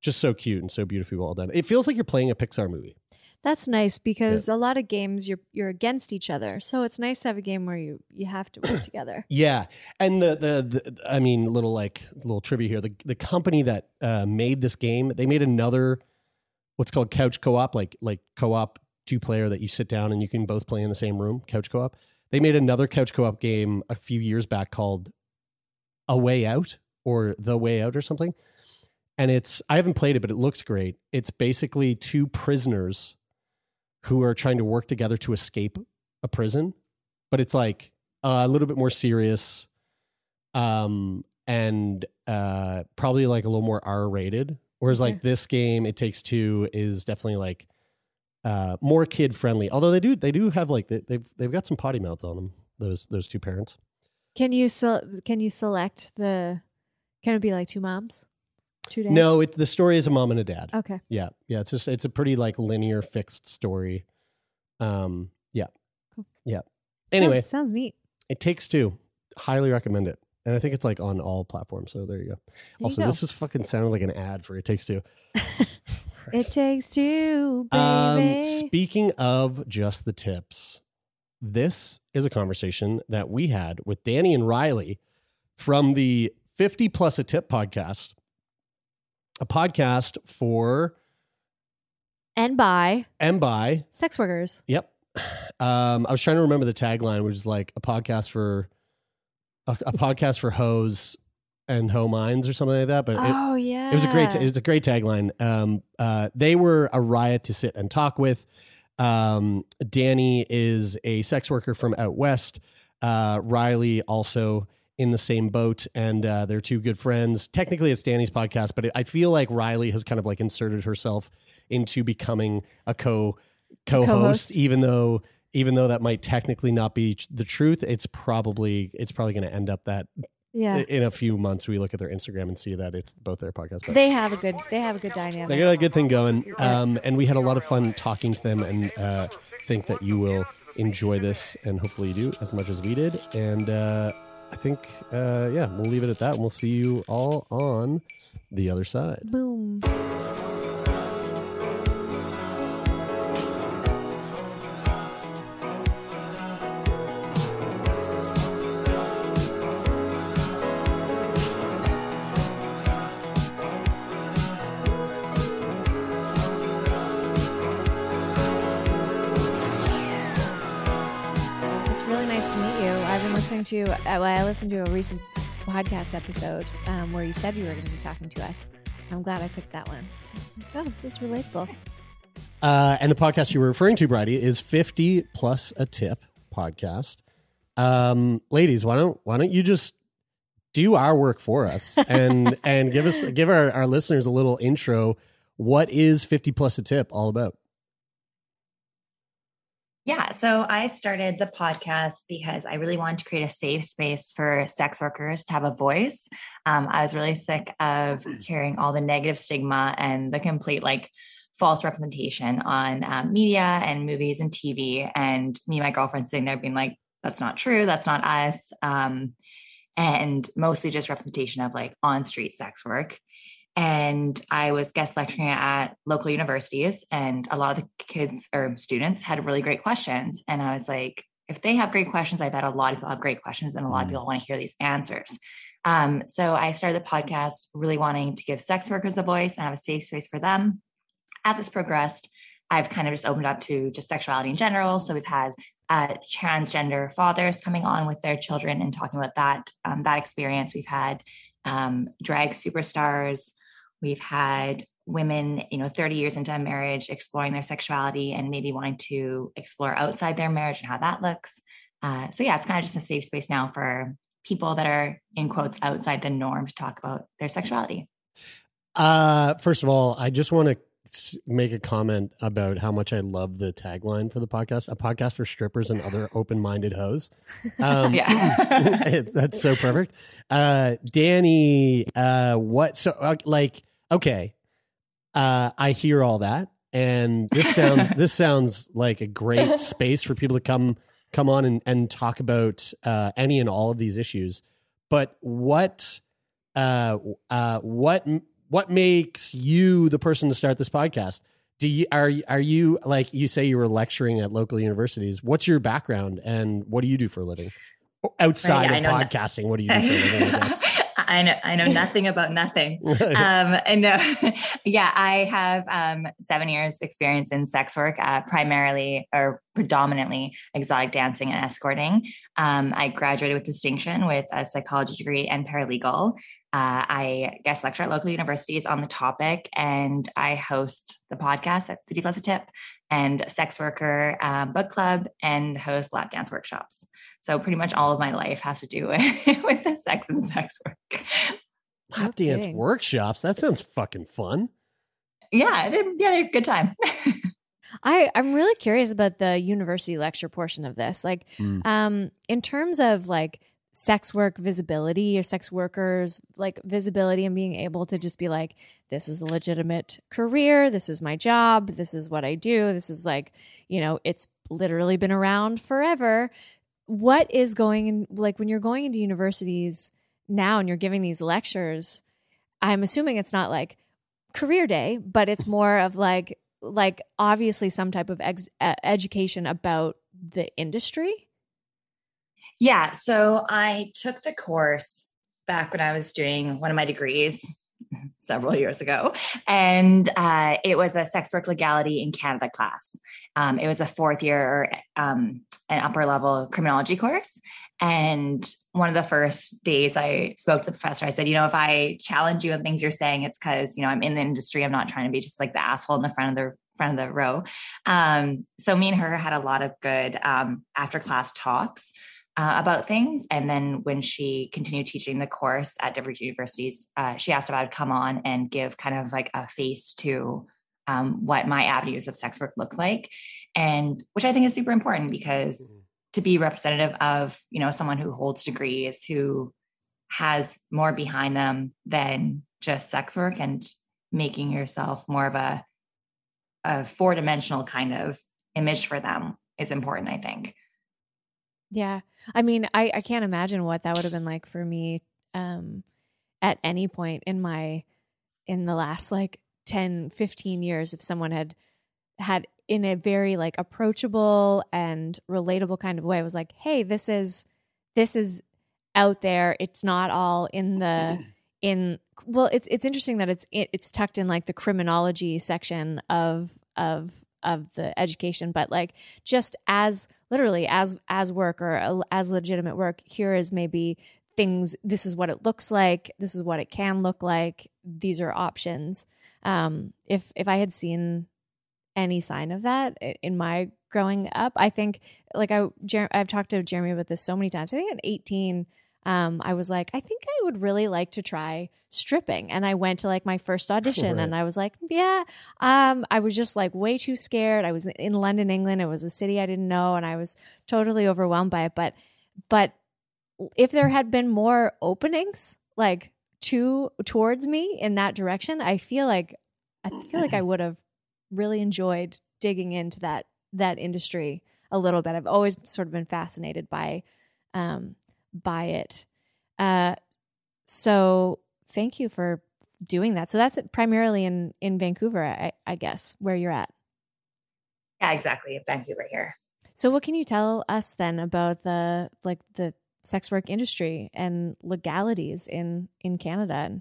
just so cute and so beautifully well done. It feels like you're playing a Pixar movie. That's nice because yeah. A lot of games you're you're against each other, so it's nice to have a game where you, you have to work together. Yeah, and the, the the I mean, little like little trivia here. The the company that uh, made this game, they made another what's called couch co-op, like like co-op two player that you sit down and you can both play in the same room. Couch co-op. They made another couch co-op game a few years back called A Way Out or The Way Out or something. And it's I haven't played it, but it looks great. It's basically two prisoners who are trying to work together to escape a prison, but it's like uh, a little bit more serious, um, and uh, probably like a little more R-rated. Whereas like this game, It Takes Two, is definitely like uh, more kid friendly. Although they do they do have like they've they've got some potty mouths on them. Those those two parents. Can you se- can you select the? Can it be like two moms? Two days? No, it, the story is a mom and a dad. Okay. Yeah. Yeah. It's just, it's a pretty like linear fixed story. Um. Yeah. Cool. Yeah. Anyway. Sounds, sounds neat. It Takes Two. Highly recommend it. And I think it's like on all platforms. So there you go. There also, you go. This was fucking sounded like an ad for It Takes Two. It takes two, baby. Um, speaking of just the tips, this is a conversation that we had with Danny and Riley from the fifty Plus a Tip podcast. A podcast for and by and by sex workers. Yep. Um, I was trying to remember the tagline, which is like a podcast for a, a podcast for hoes and hoe minds or something like that. But oh it, yeah, it was a great it was a great tagline. Um, uh, they were a riot to sit and talk with. Um, Danny is a sex worker from out west. Uh, Riley also. In the same boat, and uh, they're two good friends. Technically, it's Danny's podcast, but it, I feel like Riley has kind of like inserted herself into becoming a co co-host, co-host. even though even though that might technically not be the truth. It's probably it's probably going to end up that Yeah. In a few months, we look at their Instagram and see that it's both their podcast. They have a good, they have a good dynamic. They got a good thing going. Um, and we had a lot of fun talking to them, and uh, think that you will enjoy this, and hopefully you do as much as we did. And uh, I think, uh, yeah, we'll leave it at that. And we'll see you all on the other side. Boom. To meet you. I've been listening to, well, I listened to a recent podcast episode um, where you said you were going to be talking to us. I'm glad I picked that one. Oh, this is relatable. Uh, and the podcast you were referring to, Bridie, is fifty Plus a Tip podcast. Um, ladies, why don't why don't you just do our work for us and and give us give our, our listeners a little intro. What is fifty Plus a Tip all about? Yeah, so I started the podcast because I really wanted to create a safe space for sex workers to have a voice. Um, I was really sick of hearing all the negative stigma and the complete like false representation on uh, media and movies and T V. And me and my girlfriend sitting there being like, that's not true. That's not us. Um, and mostly just representation of like on-street sex work. And I was guest lecturing at local universities, and a lot of the kids or students had really great questions. And I was like, if they have great questions, I bet a lot of people have great questions and a lot of people want to hear these answers. Um, so I started the podcast really wanting to give sex workers a voice and have a safe space for them. As it's progressed, I've kind of just opened up to just sexuality in general. So we've had uh, transgender fathers coming on with their children and talking about that, um, that experience. We've had um, drag superstars. We've had women, you know, thirty years into a marriage, exploring their sexuality and maybe wanting to explore outside their marriage and how that looks. Uh, so yeah, it's kind of just a safe space now for people that are in quotes outside the norm to talk about their sexuality. Uh, first of all, I just want to make a comment about how much I love the tagline for the podcast, a podcast for strippers and other open-minded hoes. Um, yeah, it, that's so perfect. Uh, Danny, uh, what, so uh, like, okay. Uh, I hear all that. And this sounds, this sounds like a great space for people to come, come on and, and talk about, uh, any and all of these issues. But what, uh, uh, what, what makes you the person to start this podcast? Do you, are, are you, like you say, you were lecturing at local universities. What's your background and what do you do for a living? Outside right, yeah, of podcasting, no- what do you do for a living? I, I know, I know nothing about nothing. um, I know. Yeah, I have um, seven years experience in sex work, uh, primarily or predominantly exotic dancing and escorting. Um, I graduated with distinction with a psychology degree and paralegal. Uh, I guest lecture at local universities on the topic, and I host the podcast at fifty Plus a Tip and Sex Worker uh, Book Club, and host lap dance workshops. So pretty much all of my life has to do with, with the sex and sex work. Lap dance workshops? That sounds fucking fun. Yeah, they're, yeah, they're a good time. I, I'm really curious about the university lecture portion of this. Like, mm. um, in terms of like, sex work visibility or sex workers like visibility and being able to just be like, this is a legitimate career. This is my job. This is what I do. This is like, you know, it's literally been around forever. What is going in, like when you're going into universities now and you're giving these lectures, I'm assuming it's not like career day, but it's more of like, like obviously some type of ex- education about the industry. Yeah. So I took the course back when I was doing one of my degrees several years ago, and uh, it was a sex work legality in Canada class. Um, it was a fourth year, um, an upper level criminology course. And one of the first days I spoke to the professor, I said, you know, if I challenge you on things you're saying, it's because, you know, I'm in the industry. I'm not trying to be just like the asshole in the front of the front of the row. Um, so me and her had a lot of good um, after class talks Uh, about things. And then when she continued teaching the course at different universities, uh, she asked if I'd come on and give kind of like a face to um, what my avenues of sex work look like. And which I think is super important because to be representative of, you know, someone who holds degrees, who has more behind them than just sex work and making yourself more of a, a four-dimensional kind of image for them is important, I think. Yeah. I mean, I, I can't imagine what that would have been like for me um, at any point in my, in the last like ten, fifteen years, if someone had had in a very like approachable and relatable kind of way was like, hey, this is, this is out there. It's not all in the, in, well, it's, it's interesting that it's, it, it's tucked in like the criminology section of, of, of the education, but like just as literally as, as work or as legitimate work, here is maybe things, this is what it looks like. This is what it can look like. These are options. Um, if, if I had seen any sign of that in my growing up, I think like I, Jer- I've talked to Jeremy about this so many times. I think at eighteen, um, I was like, I think I would really like to try stripping. And I went to like my first audition right. and I was like, yeah, um, I was just like way too scared. I was in London, England. It was a city I didn't know. And I was totally overwhelmed by it. But, but if there had been more openings, like to towards me in that direction, I feel like, I feel like I would have really enjoyed digging into that that industry a little bit. I've always sort of been fascinated by um by it. Uh so thank you for doing that. So that's primarily in in Vancouver, I, I guess, where you're at. Yeah, exactly. Vancouver here. So what can you tell us then about the like the sex work industry and legalities in in Canada?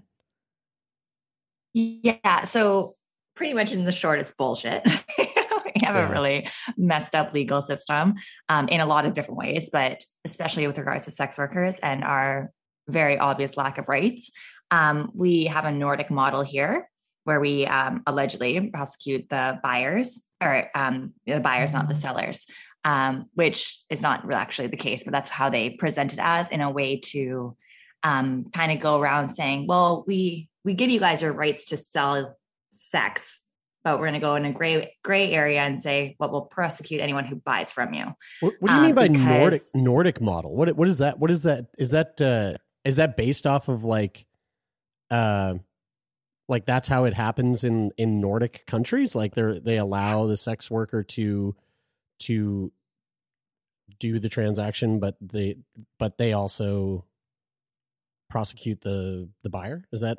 Yeah, so pretty much in the short, it's bullshit. We have yeah. a really messed up legal system um, in a lot of different ways, but especially with regards to sex workers and our very obvious lack of rights. Um, we have a Nordic model here where we um, allegedly prosecute the buyers or um, the buyers, not the sellers, um, which is not actually the case, but that's how they present it as in a way to um, kind of go around saying, well, we, we give you guys your rights to sell sex, but we're going to go in a gray gray area and say, well, we'll prosecute anyone who buys from you. What, what do you um, mean by Nordic Nordic model? What what is that? What is that? Is that uh, is that based off of like, uh, like that's how it happens in, in Nordic countries? Like they they allow the sex worker to to do the transaction, but they but they also prosecute the the buyer. Is that?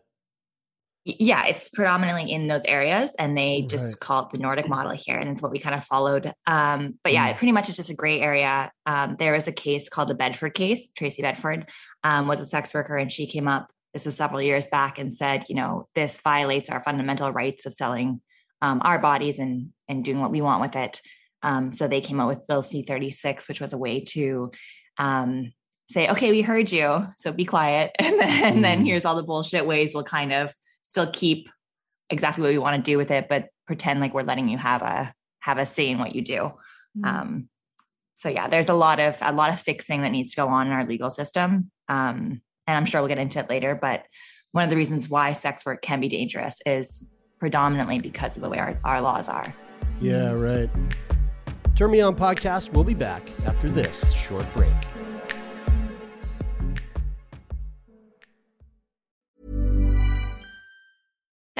Yeah, it's predominantly in those areas and they just right. call it the Nordic model here. And it's what we kind of followed. Um, but yeah, it pretty much is just a gray area. Um, there was a case called the Bedford case. Tracy Bedford um, was a sex worker and she came up, this was several years back, and said, you know, this violates our fundamental rights of selling um, our bodies and, and doing what we want with it. Um, so they came up with Bill C thirty-six, which was a way to um, say, okay, we heard you, so be quiet. And then, mm. and then here's all the bullshit ways we'll kind of still keep exactly what we want to do with it, but pretend like we're letting you have a, have a say in what you do. Mm-hmm. Um, so yeah, there's a lot of, a lot of fixing that needs to go on in our legal system. Um, and I'm sure we'll get into it later, but one of the reasons why sex work can be dangerous is predominantly because of the way our, our laws are. Yeah. Right. Turn Me On podcast. We'll be back after this short break.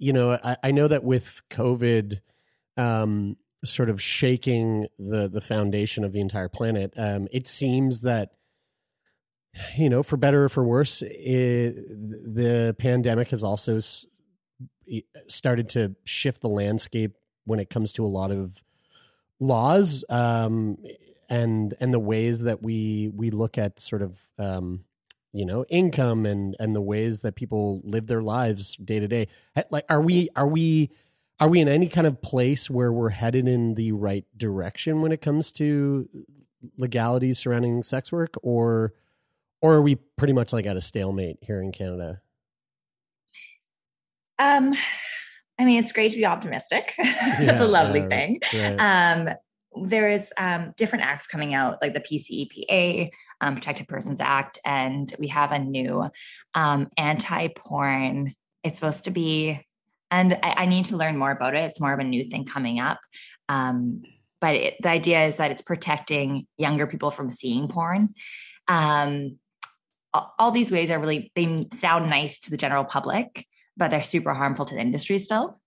you know, I, I know that with COVID um, sort of shaking the, the foundation of the entire planet, um, it seems that, you know, for better or for worse, it, the pandemic has also s- started to shift the landscape when it comes to a lot of laws um, and and the ways that we we look at sort of um, you know, income and and the ways that people live their lives day to day. Like, are we are we are we in any kind of place where we're headed in the right direction when it comes to legalities surrounding sex work, or Or are we pretty much like at a stalemate here in Canada? Um, I mean, it's great to be optimistic. That's yeah, a lovely uh, thing. Right. Um, there is um, different acts coming out, like the P C E P A, um, Protected Persons Act, and we have a new um, anti-porn. It's supposed to be, and I, I need to learn more about it. It's more of a new thing coming up. Um, but it, the idea is that it's protecting younger people from seeing porn. Um, All these ways are really, they sound nice to the general public, but they're super harmful to the industry still.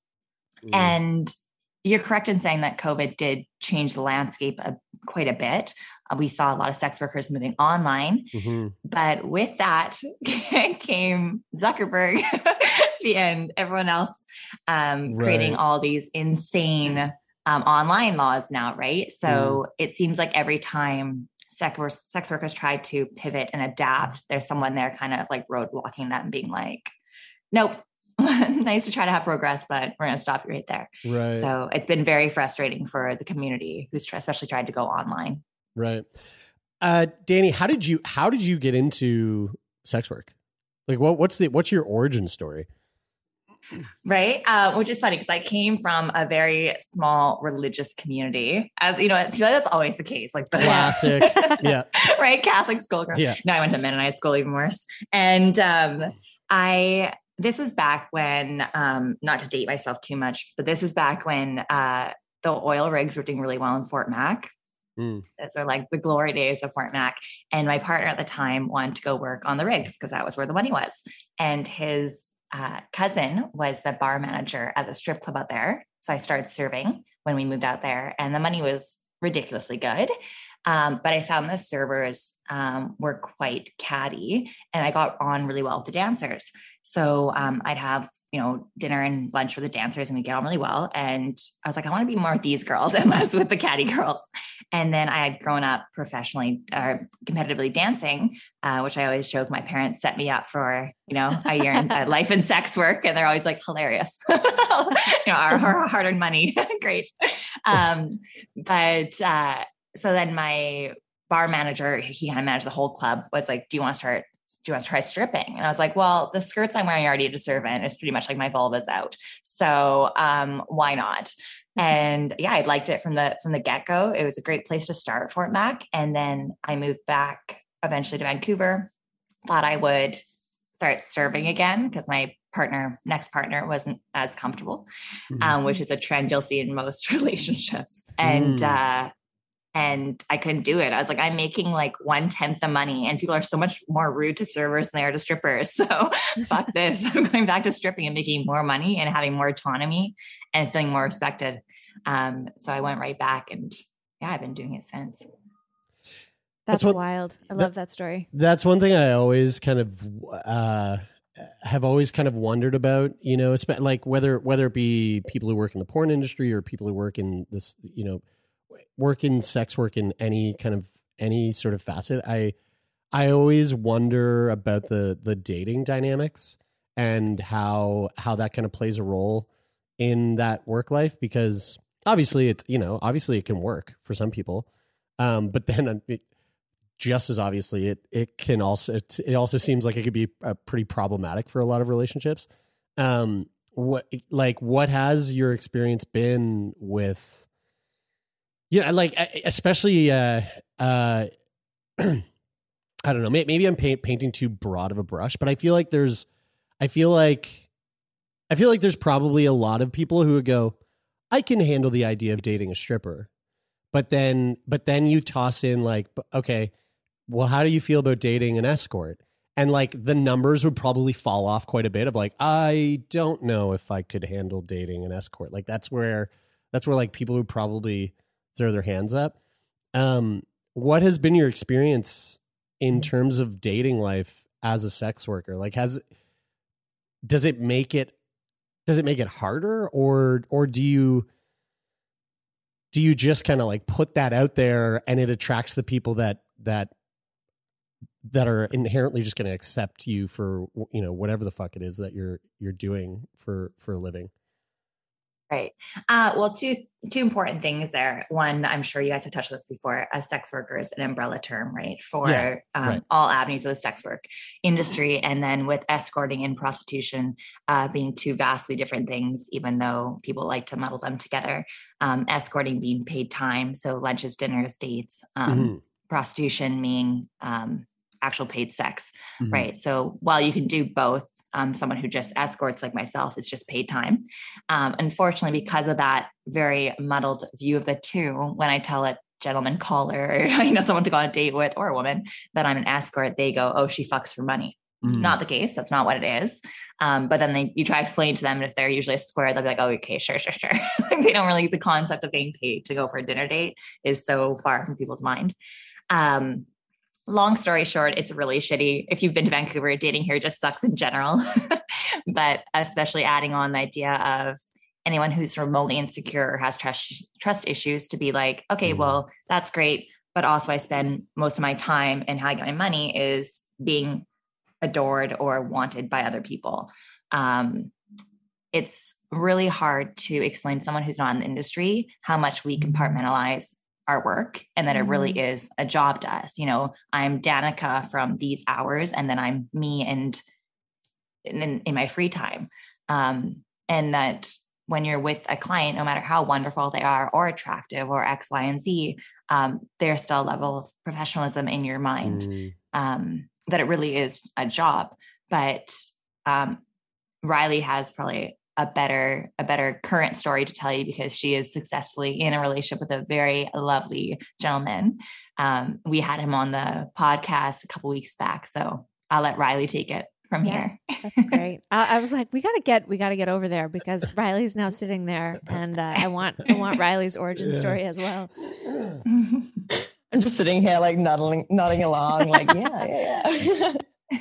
Mm. And you're correct in saying that COVID did change the landscape a, quite a bit. Uh, we saw a lot of sex workers moving online, mm-hmm. but with that came Zuckerberg and everyone else um, right. creating all these insane um, online laws now, right? So mm. it seems like every time Sex, work, sex workers try to pivot and adapt, there's someone there kind of like roadblocking that and being like, nope, nice to try to have progress, but we're going to stop you right there. Right. So it's been very frustrating for the community who's especially tried to go online. Right. Uh, Danny, how did you, how did you get into sex work? Like what, what's the, what's your origin story? Right. Uh, which is funny because I came from a very small religious community, as you know, I feel like that's always the case. Like classic. yeah. Right. Catholic school. Yeah. No, I went to Mennonite school, even worse. And, um, I, this was back when, um, not to date myself too much, but this is back when, uh, the oil rigs were doing really well in Fort Mac. Mm. Those are like the glory days of Fort Mac. And my partner at the time wanted to go work on the rigs because that was where the money was. And his Uh, cousin was the bar manager at the strip club out there. So I started serving when we moved out there, and the money was ridiculously good. Um, but I found the servers um, were quite catty, and I got on really well with the dancers. So um, I'd have, you know, dinner and lunch with the dancers, and we get on really well. And I was like, I want to be more with these girls and less with the catty girls. And then I had grown up professionally or competitively dancing, uh, which I always joke my parents set me up for, you know, a year in uh, life in sex work. And they're always like, hilarious, you know, our, our hard-earned money. Great. Um, but uh, so then my bar manager, he kind of managed the whole club, was like, do you want to start do you want to try stripping? And I was like, well, the skirts I'm wearing already at a servant. It's pretty much like my vulva's out. So um, why not? Mm-hmm. And yeah, I liked it from the, from the get-go. It was a great place to start, Fort Mac. And then I moved back eventually to Vancouver, thought I would start serving again because my partner, next partner wasn't as comfortable, mm-hmm. um, which is a trend you'll see in most relationships. And mm. uh And I couldn't do it. I was like, I'm making like one tenth the money, and people are so much more rude to servers than they are to strippers. So fuck this. I'm going back to stripping and making more money and having more autonomy and feeling more respected. Um, so I went right back, and yeah, I've been doing it since. That's, that's what, wild. I that, love that story. That's one thing I always kind of uh, have always kind of wondered about, you know, like whether, whether it be people who work in the porn industry or people who work in this, you know, work in sex work in any kind of any sort of facet. I, I always wonder about the, the dating dynamics and how, how that kind of plays a role in that work life, because obviously it's, you know, obviously it can work for some people. Um, but then it, just as obviously it, it can also, it, it also seems like it could be uh, pretty problematic for a lot of relationships. Um, what, like what has your experience been with, yeah, like especially, uh, uh, I I don't know, maybe I'm paint, painting too broad of a brush, but I feel like there's, I feel like, I feel like there's probably a lot of people who would go, I can handle the idea of dating a stripper. But then, but then you toss in like, okay, well, how do you feel about dating an escort? And like the numbers would probably fall off quite a bit of like, I don't know if I could handle dating an escort. Like that's where, that's where like people would probably throw their hands up. Um, what has been your experience in terms of dating life as a sex worker? Like has, does it make it, does it make it harder or, or do you, do you just kind of like put that out there and it attracts the people that, that, that are inherently just going to accept you for, you know, whatever the fuck it is that you're, you're doing for, for a living. Right. Uh, well, two, two important things there. One, I'm sure you guys have touched on this before, a sex worker is an umbrella term, right? For yeah, um, right. all avenues of the sex work industry. And then with escorting and prostitution uh, being two vastly different things, even though people like to muddle them together, um, escorting being paid time. So lunches, dinners, dates, um, mm-hmm. prostitution meaning um, actual paid sex, mm-hmm. right? So while you can do both, um, someone who just escorts like myself is just paid time. Um, unfortunately, because of that very muddled view of the two, when I tell a gentleman caller, or, you know, someone to go on a date with or a woman that I'm an escort, they go, oh, she fucks for money. Mm. Not the case. That's not what it is. Um, but then they, you try to explain to them, and if they're usually square, they'll be like, oh, okay, sure, sure, sure. Like they don't really, the concept of being paid to go for a dinner date is so far from people's mind. Um, Long story short, it's really shitty. If you've been to Vancouver, dating here just sucks in general, but especially adding on the idea of anyone who's remotely insecure or has trust trust issues to be like, okay, well, that's great. But also I spend most of my time and how I get my money is being adored or wanted by other people. Um, it's really hard to explain to someone who's not in the industry how much we compartmentalize our work and that it really is a job to us. You know, I'm Danica from these hours and then I'm me and in, in my free time. Um, and that when you're with a client, no matter how wonderful they are or attractive or X, Y, and Z, um, there's still a level of professionalism in your mind, mm. um, that it really is a job. But um, Riley has probably a better, a better current story to tell you because she is successfully in a relationship with a very lovely gentleman. Um, we had him on the podcast a couple weeks back, so I'll let Riley take it from yeah, here. That's great. Uh, I was like, we gotta get, we gotta get over there because Riley's now sitting there, and uh, I want, I want Riley's origin yeah. story as well. I'm just sitting here like nodding, nodding along, like yeah, yeah, yeah.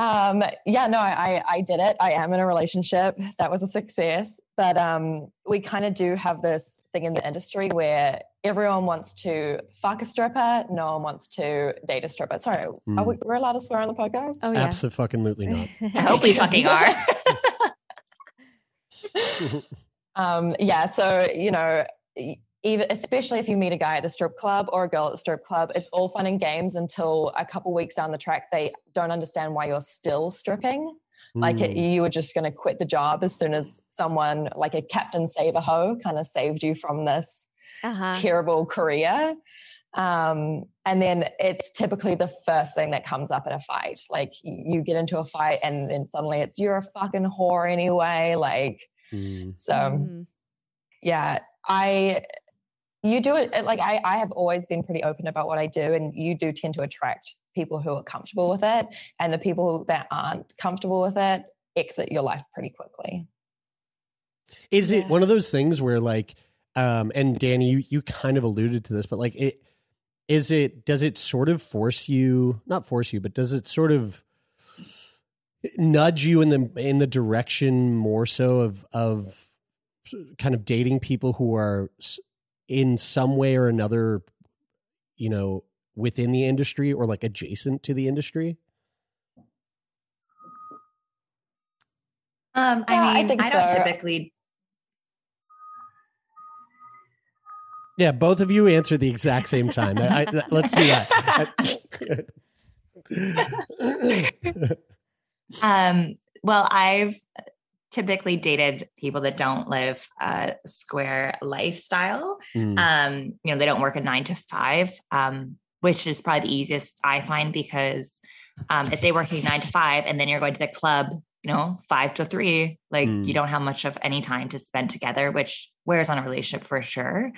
Um, yeah, no, I, I did it. I am in a relationship. That was a success, but, um, we kind of do have this thing in the industry where everyone wants to fuck a stripper. No one wants to date a stripper. Sorry. Mm. Are we, we're allowed to swear on the podcast? Oh, yeah. Absolutely not. I hope we fucking are. um, yeah. So, you know, even, especially if you meet a guy at the strip club or a girl at the strip club, it's all fun and games until a couple weeks down the track, they don't understand why you're still stripping. Mm. Like it, you were just going to quit the job as soon as someone like a Captain Save-A-Ho kind of saved you from this uh-huh. terrible career. Um, and then it's typically the first thing that comes up in a fight. Like you get into a fight and then suddenly it's, you're a fucking whore anyway. Like, mm. so mm. yeah, I... You do it like I, I have always been pretty open about what I do, and you do tend to attract people who are comfortable with it, and the people that aren't comfortable with it exit your life pretty quickly. Is yeah. it one of those things where like, um, and Danny, you, you kind of alluded to this, but like it, is it, does it sort of force you, not force you, but does it sort of nudge you in the, in the direction more so of, of kind of dating people who are in some way or another, you know, within the industry or like adjacent to the industry? Um, I yeah, mean, I, think I don't so. typically. Yeah. Both of you answered the exact same time. I, I, let's do that. um, well, I've, typically dated people that don't live a square lifestyle. Mm. Um, you know, they don't work a nine to five. Um, which is probably the easiest I find, because um, if they work nine to five and then you're going to the club, you know, five to three, like mm. you don't have much of any time to spend together, which wears on a relationship for sure.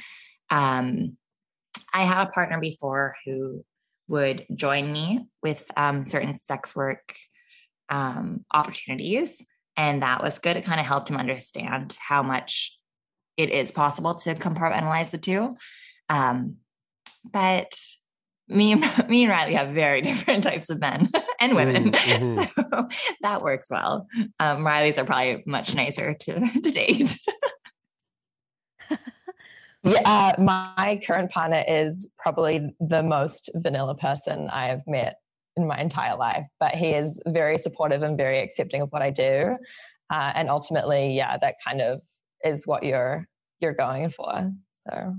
Um, I had a partner before who would join me with um, certain sex work um, opportunities. And that was good. It kind of helped him understand how much it is possible to compartmentalize the two. Um, but me and, me and Riley have very different types of men and women. Mm-hmm. So that works well. Um, Riley's are probably much nicer to, to date. Yeah, uh, my current partner is probably the most vanilla person I have met in my entire life, but he is very supportive and very accepting of what I do. Uh, and ultimately, yeah, that kind of is what you're, you're going for. So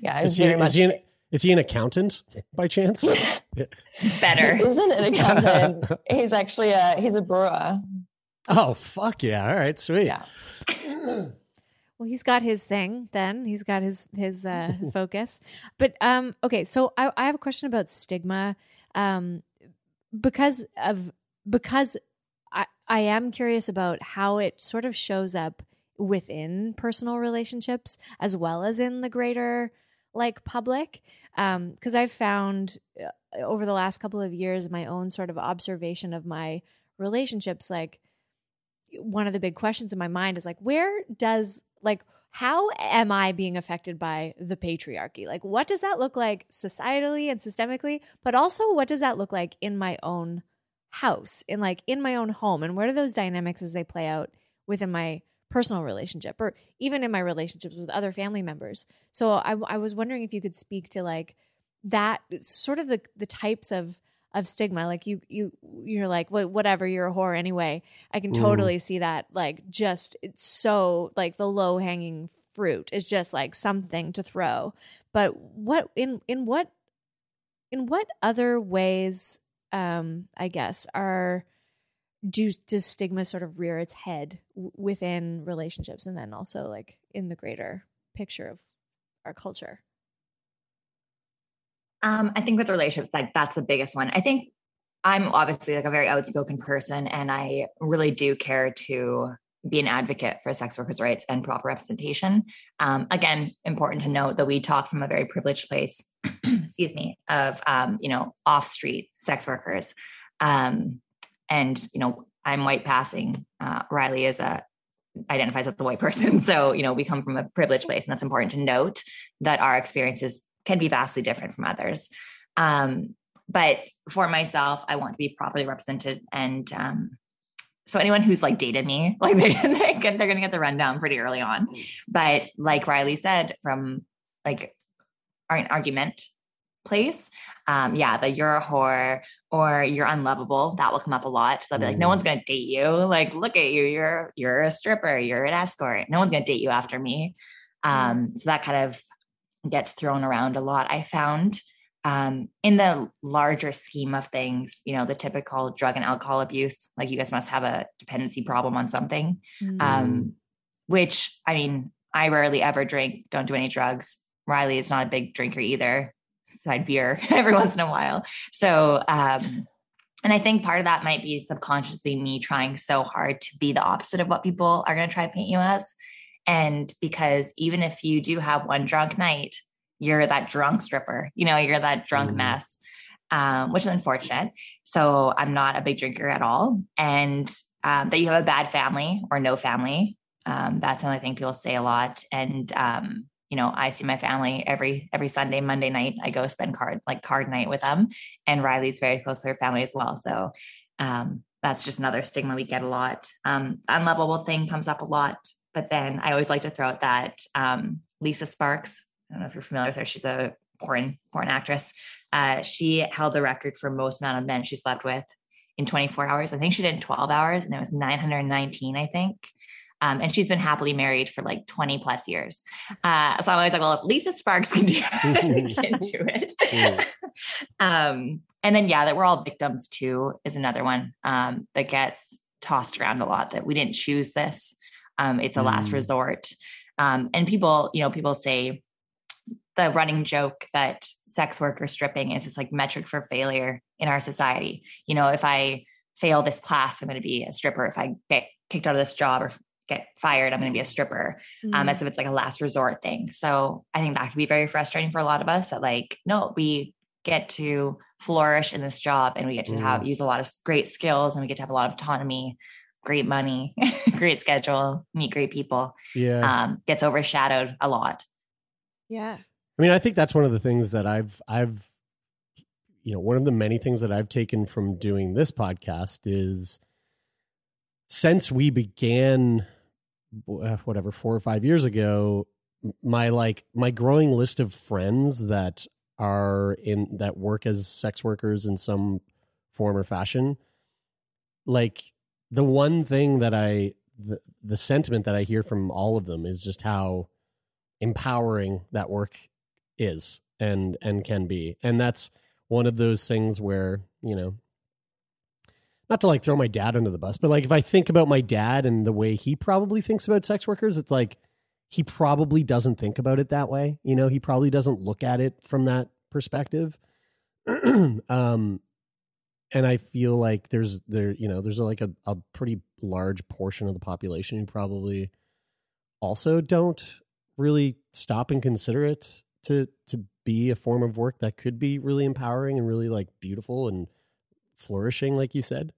yeah. Is he, very much- is, he an, is he an accountant by chance? Better. He isn't an accountant. He's actually a, he's a brewer. Oh, fuck yeah. All right. Sweet. Yeah. Well, he's got his thing then. He's got his, his uh, focus. But um, okay, so I, I have a question about stigma. Um, because of because I, I am curious about how it sort of shows up within personal relationships as well as in the greater like public. Um, because I've found over the last couple of years, my own sort of observation of my relationships, like one of the big questions in my mind is like, where does like, how am I being affected by the patriarchy? Like, what does that look like societally and systemically? But also, what does that look like in my own house, in like in my own home? And what are those dynamics as they play out within my personal relationship or even in my relationships with other family members? So I, I was wondering if you could speak to like that sort of the, the types of of stigma. Like you, you, you're like, well, whatever, you're a whore anyway. I can totally mm. see that. Like just it's so like the low hanging fruit is just like something to throw. But what in, in what, in what other ways, um, I guess are, do, does stigma sort of rear its head w- within relationships? And then also like in the greater picture of our culture? Um, I think with relationships, like that's the biggest one. I think I'm obviously like a very outspoken person, and I really do care to be an advocate for sex workers' rights and proper representation. Um, again, important to note that we talk from a very privileged place, excuse me, of, um, you know, off-street sex workers. Um, and, you know, I'm white passing. Uh, Riley is a, identifies as a white person. So, you know, we come from a privileged place, and that's important to note that our experiences can be vastly different from others. Um, but for myself, I want to be properly represented. And um, so anyone who's like dated me, like they, they get, they're going to get the rundown pretty early on. But like Riley said, from like an argument place, um, yeah, that you're a whore or you're unlovable, that will come up a lot. So they'll be like, no one's going to date you. Like, look at you, you're, you're a stripper, you're an escort. No one's going to date you after me. Um, so that kind of gets thrown around a lot. I found um, in the larger scheme of things, you know, the typical drug and alcohol abuse, like you guys must have a dependency problem on something, mm. um, which I mean, I rarely ever drink, don't do any drugs. Riley is not a big drinker either, side beer every once in a while. So, um, and I think part of that might be subconsciously me trying so hard to be the opposite of what people are going to try to paint you as. And because even if you do have one drunk night, you're that drunk stripper, you know, you're that drunk mm-hmm. mess, um, which is unfortunate. So I'm not a big drinker at all. And um, that you have a bad family or no family. Um, that's another thing people say a lot. And, um, you know, I see my family every, every Sunday, Monday night, I go spend card, like card night with them. And Riley's very close to her family as well. So um, that's just another stigma we get a lot. Um, unlovable thing comes up a lot. But then I always like to throw out that um, Lisa Sparks, I don't know if you're familiar with her. She's a porn, porn actress. Uh, she held the record for most amount of men she slept with in twenty-four hours. I think she did in twelve hours, and it was nine hundred nineteen, I think. Um, and she's been happily married for like twenty plus years. Uh, so I'm always like, well, if Lisa Sparks can do it, can do it. um, and then, yeah, that we're all victims too is another one um, that gets tossed around a lot, that we didn't choose this. Um, it's a last resort. Um, and people, you know, people say the running joke that sex worker stripping is this like metric for failure in our society. You know, if I fail this class, I'm going to be a stripper. If I get kicked out of this job or get fired, I'm going to be a stripper. Mm-hmm. Um, as if it's like a last resort thing. So I think that could be very frustrating for a lot of us that like, no, we get to flourish in this job and we get to have, mm-hmm. use a lot of great skills and we get to have a lot of autonomy, great money, great schedule, meet great people. Yeah. Um, gets overshadowed a lot. Yeah. I mean, I think that's one of the things that I've, I've, you know, one of the many things that I've taken from doing this podcast is since we began, whatever, four or five years ago, my, like my growing list of friends that are in that work as sex workers in some form or fashion, like the one thing that I, the, the sentiment that I hear from all of them is just how empowering that work is and, and can be. And that's one of those things where, you know, not to like throw my dad under the bus, but like if I think about my dad and the way he probably thinks about sex workers, it's like he probably doesn't think about it that way. You know, he probably doesn't look at it from that perspective. um, and I feel like there's there, you know, there's like a, a pretty large portion of the population who probably also don't really stop and consider it to to be a form of work that could be really empowering and really like beautiful and flourishing, like you said.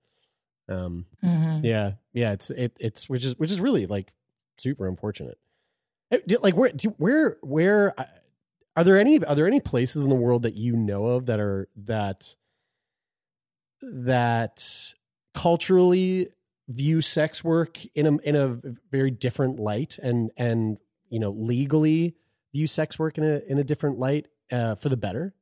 Um, uh-huh. Yeah, yeah. It's it it's which is which is really like super unfortunate. Like where do, where where are there any are there any places in the world that you know of that are that that culturally view sex work in a in a very different light and and you know legally view sex work in a in a different light uh, for the better?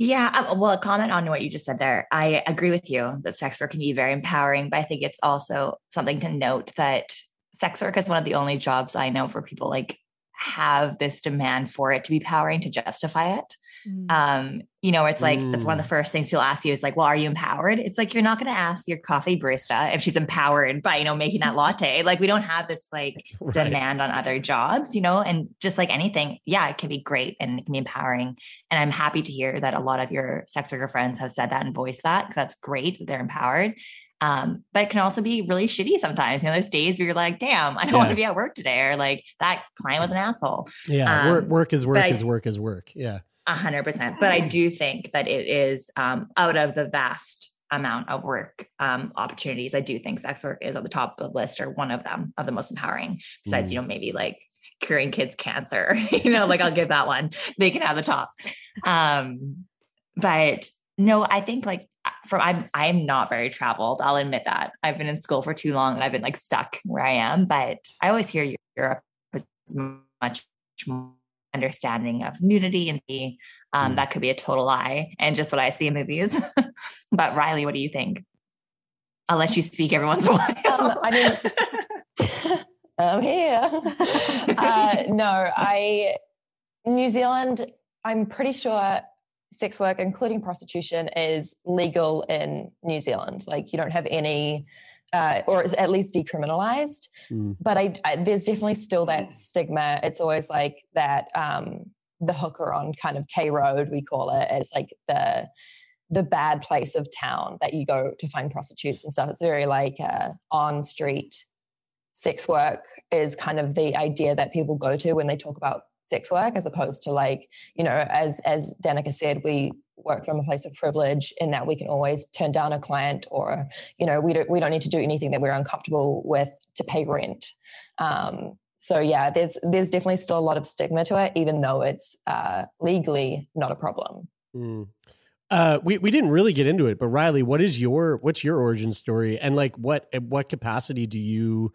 Yeah, well, a comment on what you just said there. I agree with you that sex work can be very empowering, but I think it's also something to note that sex work is one of the only jobs I know where people like have this demand for it to be empowering to justify it. Mm. Um, you know, it's like, mm. that's one of the first things people ask you is like, well, are you empowered? It's like, you're not going to ask your coffee barista if she's empowered by, you know, making that latte. Like we don't have this like right. demand on other jobs, you know, and just like anything. Yeah, it can be great and it can be empowering. And I'm happy to hear that a lot of your sex worker friends have said that and voiced that, because that's great that they're empowered. Um, but it can also be really shitty sometimes. You know, there's days where you're like, damn, I don't yeah. want to be at work today. Or like that client was an asshole. Yeah. Um, work, work is work is I, work is work. Yeah. A hundred percent. But I do think that it is, um, out of the vast amount of work, um, opportunities, I do think sex work is at the top of the list or one of them of the most empowering besides, mm. you know, maybe like curing kids cancer, you know, like I'll give that one, they can have the top. Um, but no, I think like, From I'm I'm not very traveled. I'll admit that I've been in school for too long and I've been like stuck where I am. But I always hear Europe is much more understanding of nudity and the, um, mm. that could be a total lie and just what I see in movies. But Riley, what do you think? I'll let you speak every once in a while. Um, I mean, I'm here. Uh, no, I New Zealand. I'm pretty sure. Sex work, including prostitution, is legal in New Zealand. Like you don't have any, uh, or it's at least decriminalized. Mm. But I, I, there's definitely still that stigma. It's always like that, um, the hooker on kind of K Road, we call it. It's like the the bad place of town that you go to find prostitutes and stuff. It's very like uh, on street sex work is kind of the idea that people go to when they talk about sex work, as opposed to like, you know, as as Danica said, we work from a place of privilege in that we can always turn down a client, or, you know, we don't we don't need to do anything that we're uncomfortable with to pay rent. Um, so yeah, there's there's definitely still a lot of stigma to it, even though it's uh, legally not a problem. Mm. Uh, we we didn't really get into it, but Riley, what is your what's your origin story, and like what at what capacity do you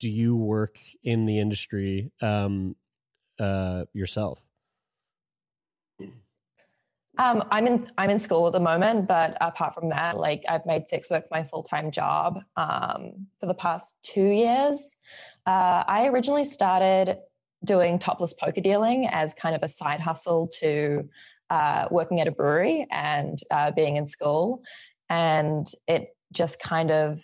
do you work in the industry? Um, uh yourself um I'm in I'm in school at the moment, but apart from that, like I've made sex work my full-time job um for the past two years. uh I originally started doing topless poker dealing as kind of a side hustle to uh working at a brewery and uh being in school, and it just kind of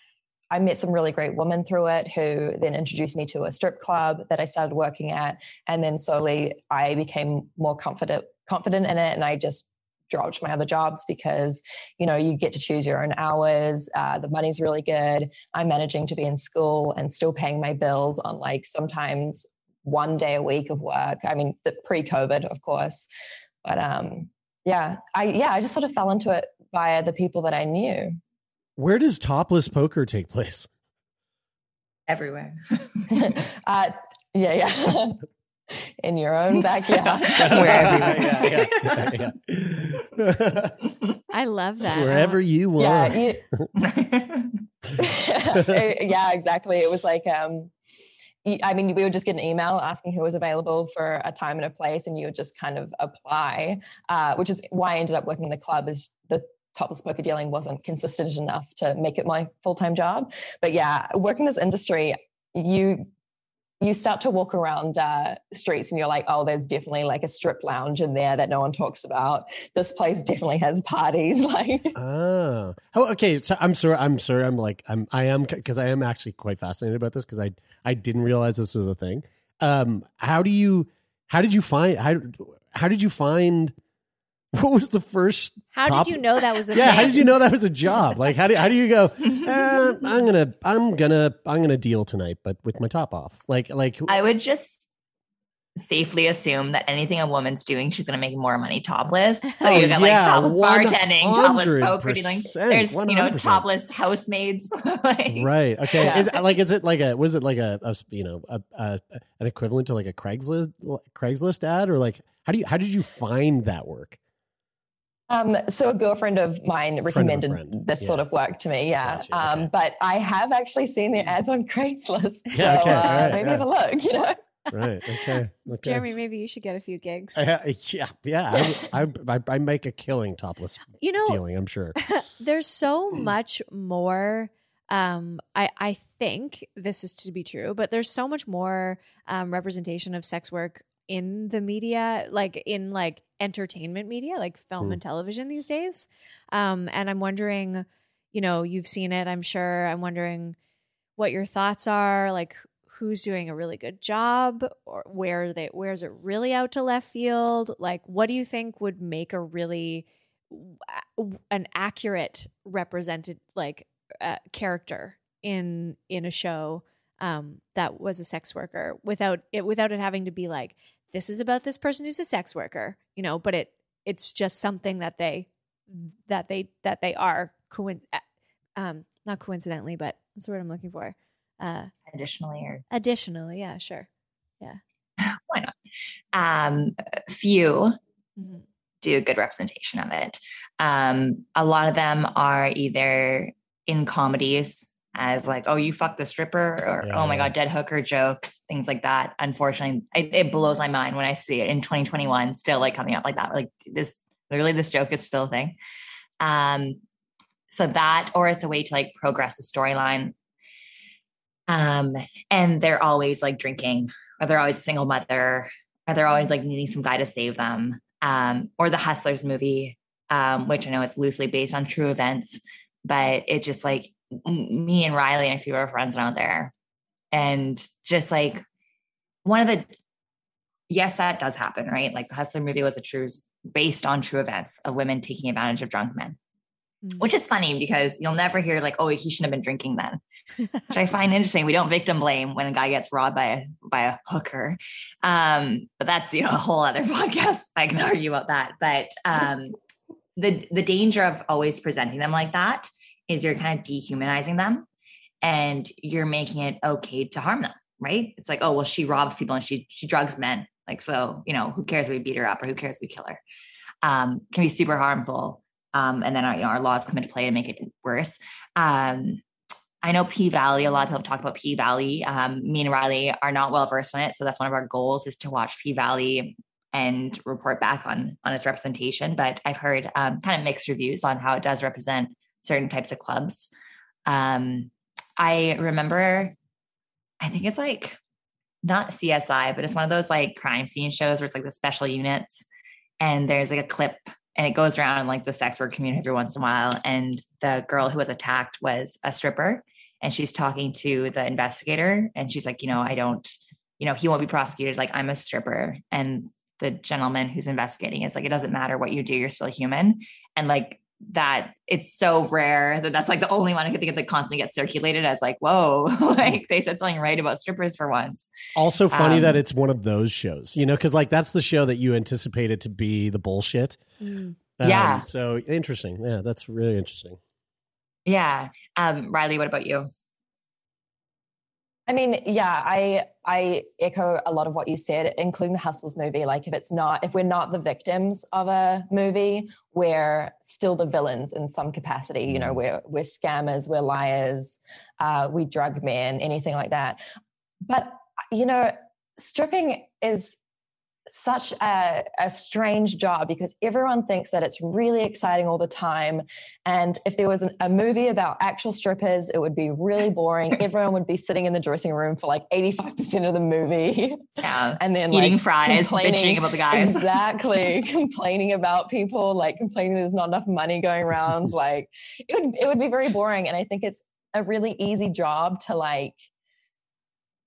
I met some really great women through it who then introduced me to a strip club that I started working at. And then slowly I became more confident, confident in it. And I just dropped my other jobs because, you know, you get to choose your own hours. Uh, the money's really good. I'm managing to be in school and still paying my bills on like sometimes one day a week of work. I mean, the pre-COVID, of course, but um, yeah, I, yeah, I just sort of fell into it via the people that I knew. Where does topless poker take place? Everywhere. uh, yeah, yeah. In your own backyard. Wherever. yeah, yeah, yeah, yeah. I love that. Wherever you want. Yeah, you... yeah, exactly. It was like, um, I mean, we would just get an email asking who was available for a time and a place, and you would just kind of apply, uh, which is why I ended up working in the club, is the topless poker dealing wasn't consistent enough to make it my full-time job. But yeah, working this industry, you... you start to walk around uh, streets and you're like, oh, there's definitely like a strip lounge in there that no one talks about. This place definitely has parties. Like, oh, oh okay. So I'm sorry. I'm sorry. I'm like, I'm, I am, because I am actually quite fascinated about this because I, I didn't realize this was a thing. Um, how do you, how did you find, how, how did you find, what was the first? How top? did you know that was a yeah? Thing? How did you know that was a job? Like, how do how do you go? Eh, I'm gonna I'm gonna I'm gonna deal tonight, but with my top off. Like like I would just safely assume that anything a woman's doing, she's gonna make more money topless. So oh, you got yeah, like topless bartending, topless poker dealing. There's one hundred percent. You know, topless housemaids. like, right. Okay. Yeah. Is, like, is it like a was it like a, a you know a, a an equivalent to like a Craigslist Craigslist ad, or like how do you how did you find that work? Um, so a girlfriend of mine recommended friend of this yeah. sort of work to me. Yeah. Gotcha, um, okay. But I have actually seen the ads on Craigslist. Yeah, so okay, uh, right, maybe right. have a look, you know? Right. Okay. okay. Jeremy, maybe you should get a few gigs. I, yeah. Yeah. I, I, I make a killing topless you know, dealing, I'm sure. There's so mm. much more. Um, I, I think this is to be true, but there's so much more um, representation of sex work in the media, like in like entertainment media, like film mm. and television these days. Um, and I'm wondering, you know, you've seen it, I'm sure. I'm wondering what your thoughts are, like who's doing a really good job, or where are they, where is it really out to left field? Like, what do you think would make a really an accurate represented like uh, character in, in a show um, that was a sex worker without it, without it having to be like, this is about this person who's a sex worker, you know, but it, it's just something that they, that they, that they are coin, um, not coincidentally, but that's the word I'm looking for. Uh, additionally, or additionally. Yeah, sure. Yeah. Why not? Um, few mm-hmm. do good representation of it. Um, a lot of them are either in comedies as like, oh, you fucked the stripper, or yeah. oh my God, dead hooker joke, things like that. Unfortunately, it, it blows my mind when I see it in twenty twenty-one, still like coming up like that. Like this, literally this joke is still a thing. Um, so that, or it's a way to like progress the storyline. Um, and they're always like drinking, or they're always a single mother, or they're always like needing some guy to save them. Um, or the Hustlers movie, um, which I know is loosely based on true events, but it just like, me and Riley and a few of our friends out there, and just like one of the, yes, that does happen, right? Like the Hustler movie was a true, based on true events of women taking advantage of drunk men, mm-hmm. which is funny because you'll never hear like, oh, he shouldn't have been drinking then, which I find interesting. We don't victim blame when a guy gets robbed by a, by a hooker. Um, but that's, you know, a whole other podcast. I can argue about that. But um, the, the danger of always presenting them like that is you're kind of dehumanizing them, and you're making it okay to harm them, right? It's like, oh, well, she robs people and she she drugs men. Like, so, you know, who cares if we beat her up, or who cares if we kill her? Um, can be super harmful. Um, and then our, you know, our laws come into play to make it worse. Um, I know P-Valley, a lot of people have talked about P-Valley. Um, me and Riley are not well-versed on it. So that's one of our goals, is to watch P-Valley and report back on, on its representation. But I've heard um, kind of mixed reviews on how it does represent certain types of clubs. Um, I remember, I think it's like not C S I, but it's one of those like crime scene shows where it's like the special units, and there's like a clip, and it goes around like the sex work community every once in a while. And the girl who was attacked was a stripper, and she's talking to the investigator and she's like, you know, I don't, you know, he won't be prosecuted. Like, I'm a stripper. And the gentleman who's investigating is like, it doesn't matter what you do. You're still human. And like that, it's so rare that that's like the only one I could think of that constantly gets circulated as like, whoa, like they said something right about strippers for once. Also funny um, that it's one of those shows, you know, cause like that's the show that you anticipated to be the bullshit. Mm. Um, yeah. So interesting. Yeah. That's really interesting. Yeah. Um, Riley, what about you? I mean, yeah, I, I echo a lot of what you said, including the Hustlers movie. Like if it's not, if we're not the victims of a movie, we're still the villains in some capacity. You know, we're, we're scammers, we're liars, uh, we drug men, anything like that. But, you know, stripping is such a, a strange job because everyone thinks that it's really exciting all the time. And if there was an, a movie about actual strippers, it would be really boring. Everyone would be sitting in the dressing room for like eighty-five percent of the movie. Yeah. And then eating like, fries, bitching about the guys. Exactly. Complaining about people, like complaining there's not enough money going around. Like it would, it would be very boring. And I think it's a really easy job to like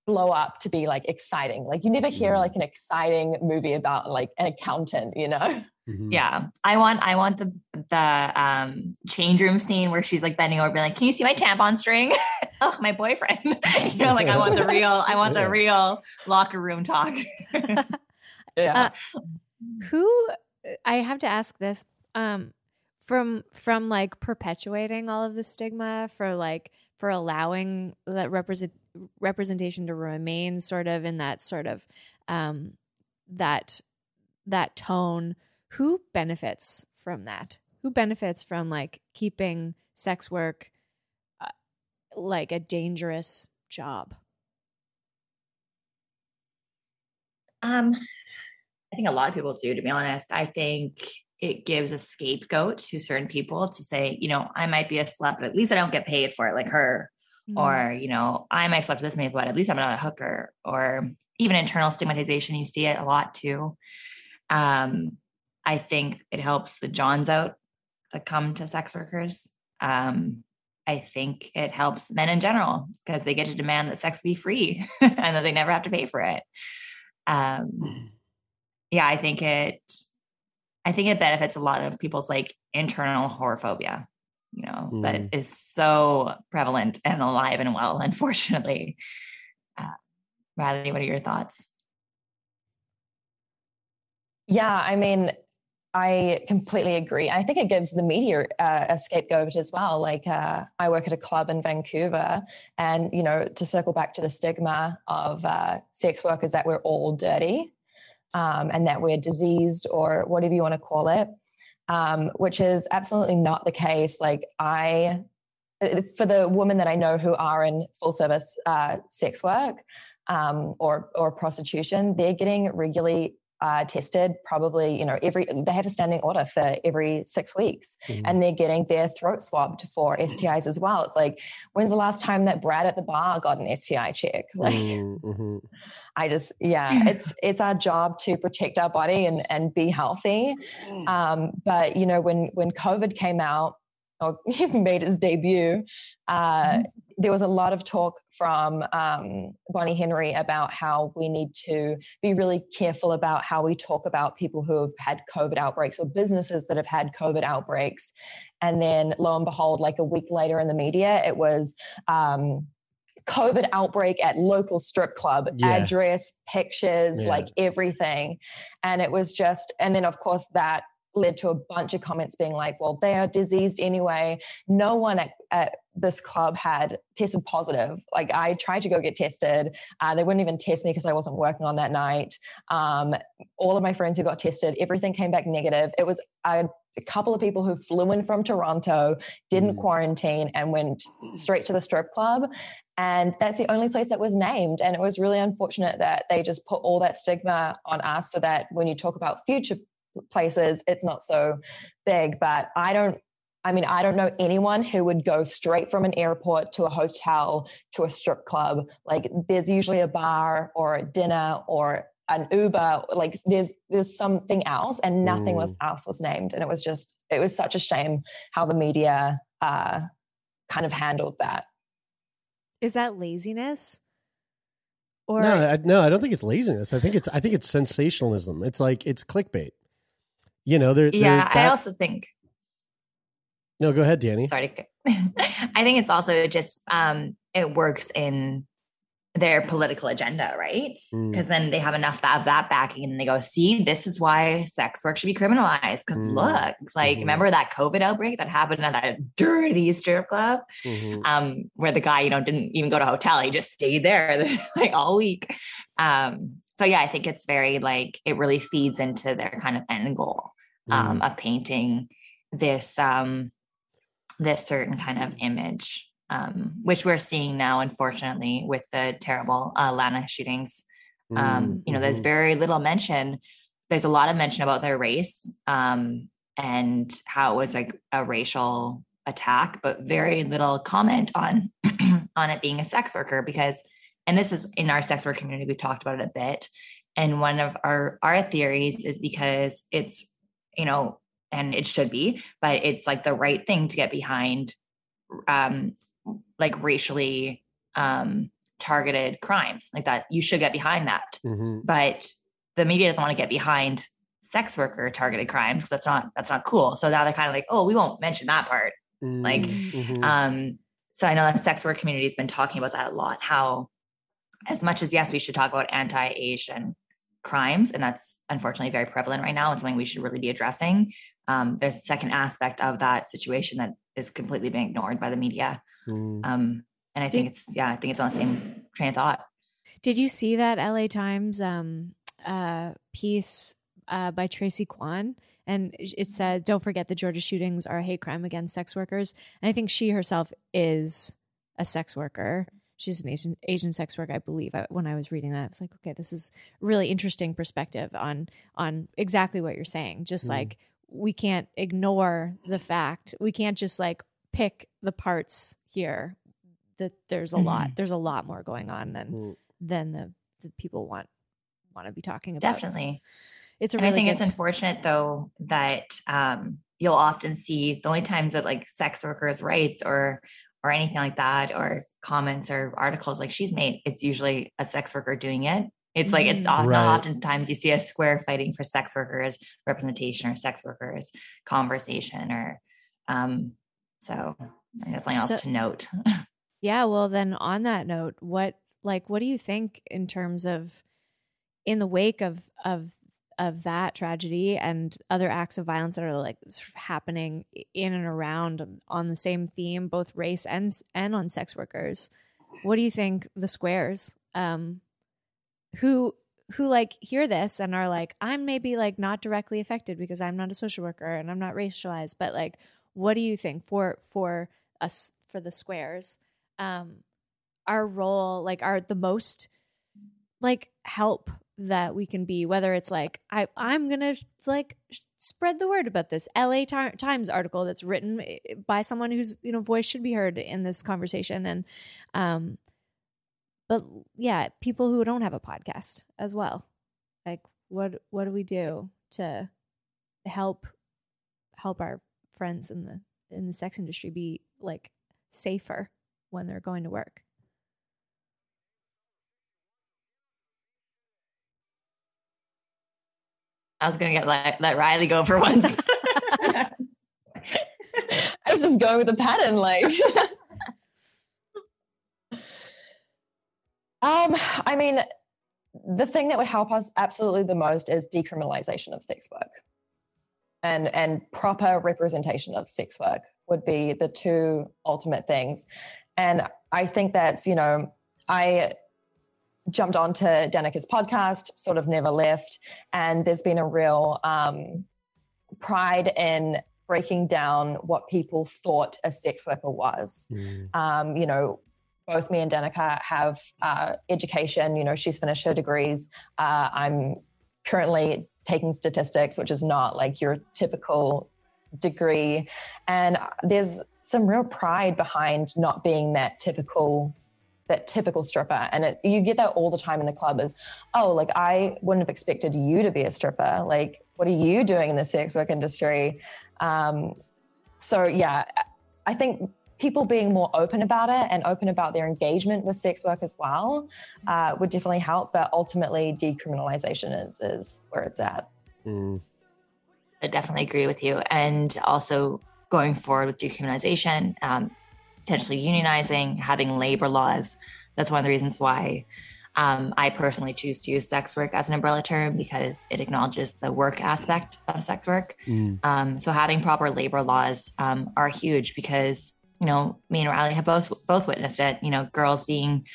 blow up to be like exciting. Like you never hear like an exciting movie about like an accountant, you know? Mm-hmm. Yeah. I want, I want the, the, um, change room scene where she's like bending over being like, can you see my tampon string? Oh, my boyfriend. You know, like I want the real, I want the real locker room talk. Yeah. Uh, who, I have to ask this, um, from, from like perpetuating all of the stigma for like, for allowing that represent representation to remain sort of in that sort of um, that that tone. Who benefits from that? Who benefits from like keeping sex work uh, like a dangerous job? Um, I think a lot of people do. To be honest, I think it gives a scapegoat to certain people to say, you know, I might be a slut, but at least I don't get paid for it like her. Mm. Or, you know, I might slept with this man, but at least I'm not a hooker. Or even internal stigmatization, you see it a lot too. Um, I think it helps the Johns out that come to sex workers. Um, I think it helps men in general because they get to demand that sex be free and that they never have to pay for it. Um, yeah, I think it... I think it benefits a lot of people's like internal horror phobia, you know, mm. that is so prevalent and alive and well, unfortunately. Uh, Riley, what are your thoughts? Yeah, I mean, I completely agree. I think it gives the media uh, a scapegoat as well. Like uh, I work at a club in Vancouver and, you know, to circle back to the stigma of uh, sex workers that we're all dirty. Um, and that we're diseased or whatever you want to call it, um, which is absolutely not the case. Like I, for the women that I know who are in full service uh, sex work um, or or prostitution, they're getting regularly uh, tested. Probably, you know, every they have a standing order for every six weeks, mm-hmm. and they're getting their throat swabbed for S T Is as well. It's like, when's the last time that Brad at the bar got an S T I check? Like. Mm-hmm. I just, yeah, it's, it's our job to protect our body and, and be healthy. Um, but you know, when, when COVID came out or made its debut, uh, mm-hmm. there was a lot of talk from, um, Bonnie Henry about how we need to be really careful about how we talk about people who have had COVID outbreaks or businesses that have had COVID outbreaks. And then lo and behold, like a week later in the media, it was, um, COVID outbreak at local strip club, yeah. address, pictures, yeah. like everything. And it was just, and then of course that led to a bunch of comments being like, well, they are diseased anyway. No one at, at this club had tested positive. Like I tried to go get tested. Uh, they wouldn't even test me because I wasn't working on that night. Um, all of my friends who got tested, everything came back negative. It was a, a couple of people who flew in from Toronto, didn't mm. quarantine and went straight to the strip club. And that's the only place that was named. And it was really unfortunate that they just put all that stigma on us so that when you talk about future places, it's not so big. But I don't, I mean, I don't know anyone who would go straight from an airport to a hotel to a strip club. Like there's usually a bar or a dinner or an Uber, like there's, there's something else and nothing mm. was else was named. And it was just, it was such a shame how the media uh, kind of handled that. Is that laziness? Or no, I, no, I don't think it's laziness. I think it's I think it's sensationalism. It's like it's clickbait. You know, there. Yeah, I also think. No, go ahead, Danny. Sorry, I think it's also just um, it works in their political agenda, right? Because mm. then they have enough of that backing, and they go, "See, this is why sex work should be criminalized." Because mm. look, like mm-hmm. remember that COVID outbreak that happened at that dirty strip club, mm-hmm. um, where the guy, you know, didn't even go to a hotel; he just stayed there like all week. Um, so yeah, I think it's very like it really feeds into their kind of end goal um, mm. of painting this um, this certain kind of image. Um, which we're seeing now, unfortunately, with the terrible uh, Atlanta shootings. Um, mm, you know, there's mm. very little mention. There's a lot of mention about their race um, and how it was like a racial attack, but very little comment on on it being a sex worker because, and this is in our sex work community, we talked about it a bit. And one of our, our theories is because it's, you know, and it should be, but it's like the right thing to get behind um like racially um, targeted crimes like that. You should get behind that. Mm-hmm. But the media doesn't want to get behind sex worker targeted crimes. That's not, that's not cool. So now they're kind of like, oh, we won't mention that part. Mm-hmm. Like, mm-hmm. Um, so I know the sex work community has been talking about that a lot, how as much as, yes, we should talk about anti-Asian crimes. And that's unfortunately very prevalent right now. It's something we should really be addressing. Um, there's a second aspect of that situation that is completely being ignored by the media. Mm. Um, and I think did, it's, yeah, I think it's on the same train of thought. Did you see that L A Times um, uh, piece uh, by Tracy Kwan? And it said, don't forget the Georgia shootings are a hate crime against sex workers. And I think she herself is a sex worker. She's an Asian, Asian sex worker, I believe. I, when I was reading that, I was like, okay, this is really interesting perspective on, on exactly what you're saying. Just mm. like, we can't ignore the fact. We can't just like pick the parts here that there's a mm-hmm. lot, there's a lot more going on than, mm. than the, the people want, want to be talking about. Definitely. It's a really and I think good- it's unfortunate though, that um, you'll often see the only times that like sex workers' rights or, or anything like that, or comments or articles like she's made, it's usually a sex worker doing it. It's like, it's often, right. not oftentimes you see a square fighting for sex workers, representation or sex workers, conversation or, um, so I think that's something so, else to note. Yeah. Well, then on that note, what, like, what do you think in terms of, in the wake of, of, of that tragedy and other acts of violence that are like sort of happening in and around on the same theme, both race and, and on sex workers, what do you think the squares, um, who who like hear this and are like, I'm maybe like not directly affected because I'm not a social worker and I'm not racialized, but like, what do you think for for us, for the squares, um, our role, like our the most like help that we can be, whether it's like, I, I'm going to like spread the word about this L A Times article that's written by someone whose, you know, voice should be heard in this conversation. And, um, but yeah, people who don't have a podcast as well. Like what, what do we do to help, help our friends in the, in the sex industry be like safer when they're going to work? I was going to get let, let Riley go for once. I was just going with the pattern. Like, Um, I mean, the thing that would help us absolutely the most is decriminalization of sex work and, and proper representation of sex work would be the two ultimate things. And I think that's, you know, I jumped onto Danica's podcast, sort of never left, and there's been a real um, pride in breaking down what people thought a sex worker was. Mm. Um, you know, both me and Danica have uh, education. You know, she's finished her degrees. Uh, I'm currently taking statistics, which is not like your typical degree. And there's some real pride behind not being that typical that typical stripper. And it, you get that all the time in the club is, oh, like I wouldn't have expected you to be a stripper. Like, what are you doing in the sex work industry? Um, so, yeah, I think people being more open about it and open about their engagement with sex work as well uh, would definitely help. But ultimately, decriminalization is, is where it's at. Mm. I definitely agree with you. And also going forward with decriminalization, um, potentially unionizing, having labor laws. That's one of the reasons why um, I personally choose to use sex work as an umbrella term, because it acknowledges the work aspect of sex work. Mm. Um, so having proper labor laws um, are huge because, you know, me and Riley have both, both witnessed it, you know, girls being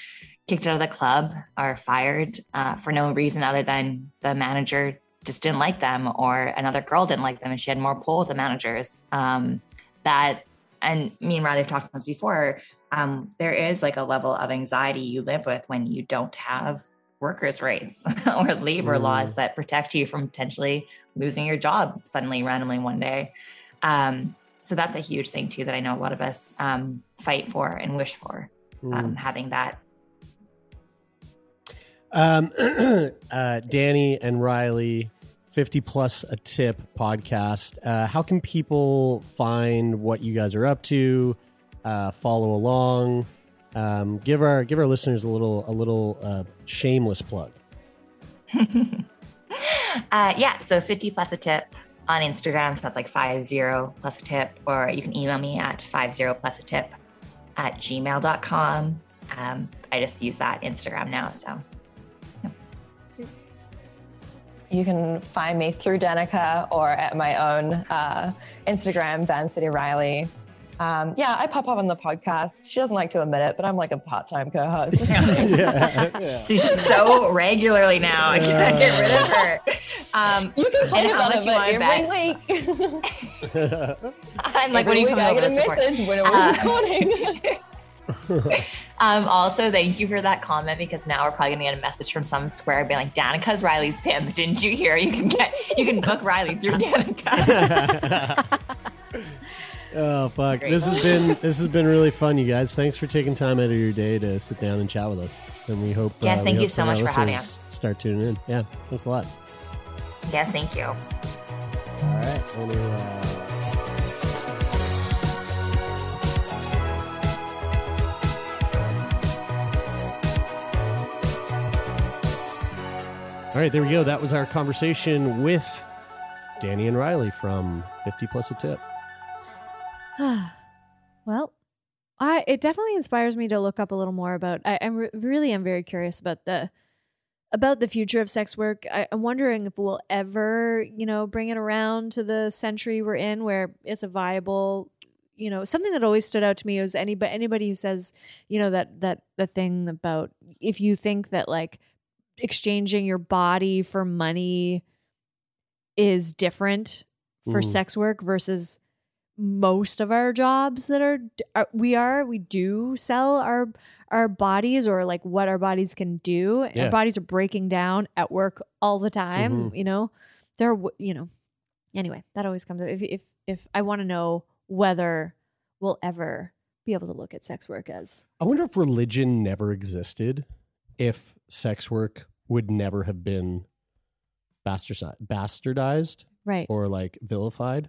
kicked out of the club or fired uh, for no reason other than the manager just didn't like them or another girl didn't like them and she had more pull with the managers. Um, that, and me and Riley have talked about this before, Um, there is like a level of anxiety you live with when you don't have workers' rights or labor mm. laws that protect you from potentially losing your job suddenly, randomly one day. Um, so that's a huge thing too, that I know a lot of us um, fight for and wish for, mm. um, having that. Um, uh, Danny and Riley, fifty Plus a Tip podcast. Uh, how can people find what you guys are up to? Uh, follow along. Um, give our give our listeners a little a little uh, shameless plug. uh, yeah, so fifty Plus a Tip on Instagram. So that's like fifty plus a tip, or you can email me at fifty plus a tip at gmail dot com. Um, I just use that Instagram now. So yeah. You can find me through Danica or at my own uh, Instagram, Van City Riley. Um, yeah, I pop up on the podcast. She doesn't like to admit it, but I'm like a part-time co-host. yeah, yeah. She's so regularly now. I can't uh, get rid of her. Um, you can talk about it, but every week. I'm like, every what are you coming I over get a message when we're recording. um, also, thank you for that comment, because now we're probably going to get a message from some square being like, Danica's Riley's pimp. Didn't you hear? You can get, you can book Riley through Danica. Oh fuck! Great. This has been this has been really fun, you guys. Thanks for taking time out of your day to sit down and chat with us. And we hope yes, uh, thank hope you so much for having us. Start tuning in. Yeah, thanks a lot. Yes, thank you. All right. We'll, uh... All right, there we go. That was our conversation with Danny and Riley from fifty Plus a Tip. Well, I it definitely inspires me to look up a little more about. I, I'm re- really am very curious about the about the future of sex work. I, I'm wondering if we'll ever, you know, bring it around to the century we're in, where it's a viable, you know, something that always stood out to me was anybody anybody who says, you know, that that the thing about if you think that like exchanging your body for money is different for Ooh. sex work versus most of our jobs that are, are we are we do sell our our bodies, or like what our bodies can do. Yeah. Our bodies are breaking down at work all the time. Mm-hmm. You know, they're you know. Anyway, that always comes up. If if if I want to know whether we'll ever be able to look at sex work as, I wonder if religion never existed, if sex work would never have been bastardized, right, or like vilified.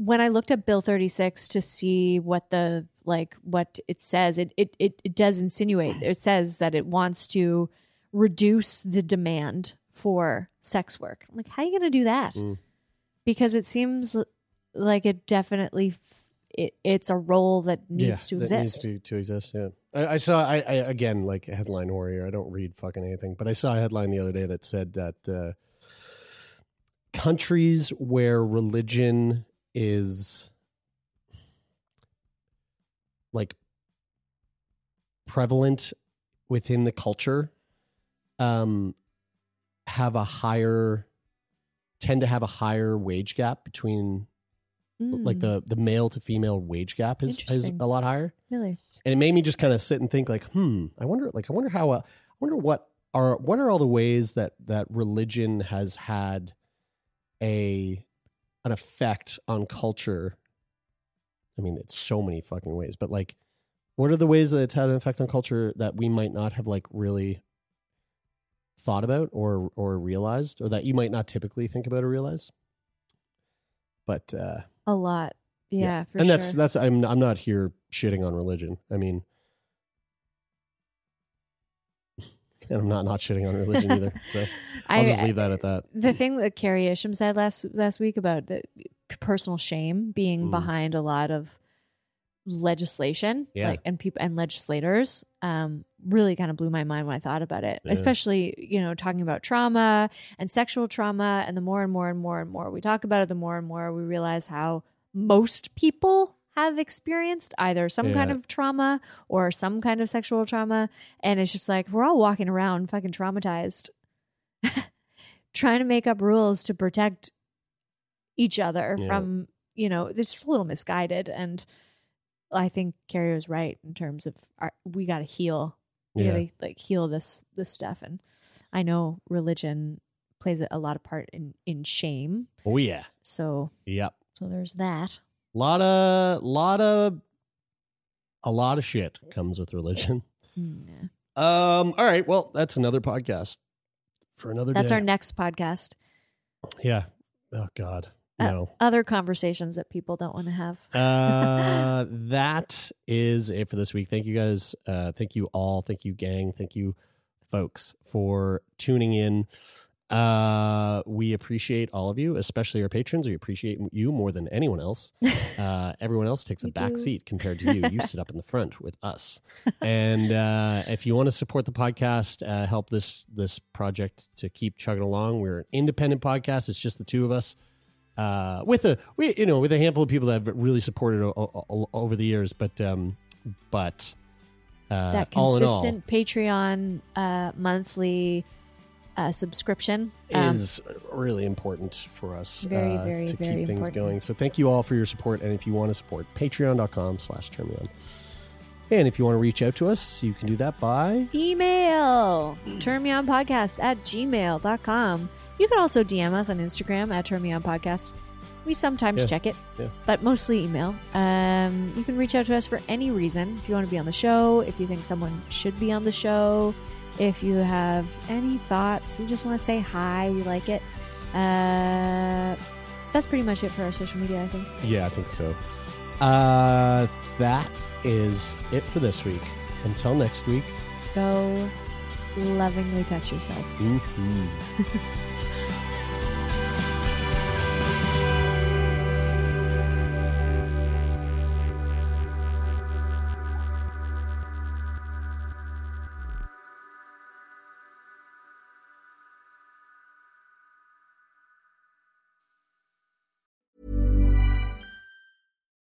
When I looked up Bill thirty-six to see what the like what it says, it, it it it does insinuate. It says that it wants to reduce the demand for sex work. I'm like, how are you going to do that? Mm. Because it seems like it definitely it, it's a role that needs yeah, to exist. That needs to, to exist. Yeah, I, I saw. I, I again like a headline warrior. I don't read fucking anything, but I saw a headline the other day that said that uh, countries where religion is like prevalent within the culture, um, have a higher, tend to have a higher wage gap between mm. like the, the male to female wage gap is, is a lot higher. Really? And it made me just kind of sit and think like, Hmm, I wonder, like, I wonder how, uh, I wonder what are, what are all the ways that, that religion has had a, an effect on culture. I mean, it's so many fucking ways, but like, what are the ways that it's had an effect on culture that we might not have like really thought about or, or realized, or that you might not typically think about or realize? But, uh, a lot. Yeah, yeah. for and sure. And that's that's I'm I'm not here shitting on religion. I mean, and I'm not not shitting on religion either. So I'll I, just leave that at that. The thing that Carrie Isham said last last week about the personal shame being mm. behind a lot of legislation, yeah. like and people and legislators, um, really kind of blew my mind when I thought about it. Yeah. Especially, you know, talking about trauma and sexual trauma, and the more and more and more and more we talk about it, the more and more we realize how most people have experienced either some yeah. kind of trauma or some kind of sexual trauma, and it's just like we're all walking around fucking traumatized, trying to make up rules to protect each other yeah. from, you know, it's just a little misguided. And I think Carrie was right in terms of our, we got to heal, really, yeah. like heal this this stuff. And I know religion plays a lot of part in, in shame. Oh yeah. So yep. So there's that. Lot of lot of a lot of shit comes with religion. Yeah. Um. All right. Well, that's another podcast for another. That's day. Our next podcast. Yeah. Oh God. No. Uh, other conversations that people don't want to have. uh, that is it for this week. Thank you guys. Uh, thank you all. Thank you, gang. Thank you, folks, for tuning in. Uh, we appreciate all of you, especially our patrons. We appreciate you more than anyone else. Uh, everyone else takes a back do. seat compared to you. You sit up in the front with us. And uh, if you want to support the podcast, uh, help this this project to keep chugging along. We're an independent podcast. It's just the two of us. Uh, with a we, you know, with a handful of people that have really supported o- o- o- over the years, but um, but uh, that consistent all in all, Patreon uh, monthly uh, subscription um, is really important for us very, uh, very, to very keep things important. going. So thank you all for your support, and if you want to support, patreon dot com slash turn me on. And if you want to reach out to us, you can do that by email, turnmeonpodcast at gmail dot com. You can also D M us on Instagram at turnmeonpodcast. We sometimes yeah. check it, yeah. but mostly email. Um, you can reach out to us for any reason. If you want to be on the show, if you think someone should be on the show, if you have any thoughts, you just want to say hi, we like it. Uh, that's pretty much it for our social media, I think. Yeah, I think so. Uh, that is it for this week. Until next week, go lovingly touch yourself. Mm-hmm.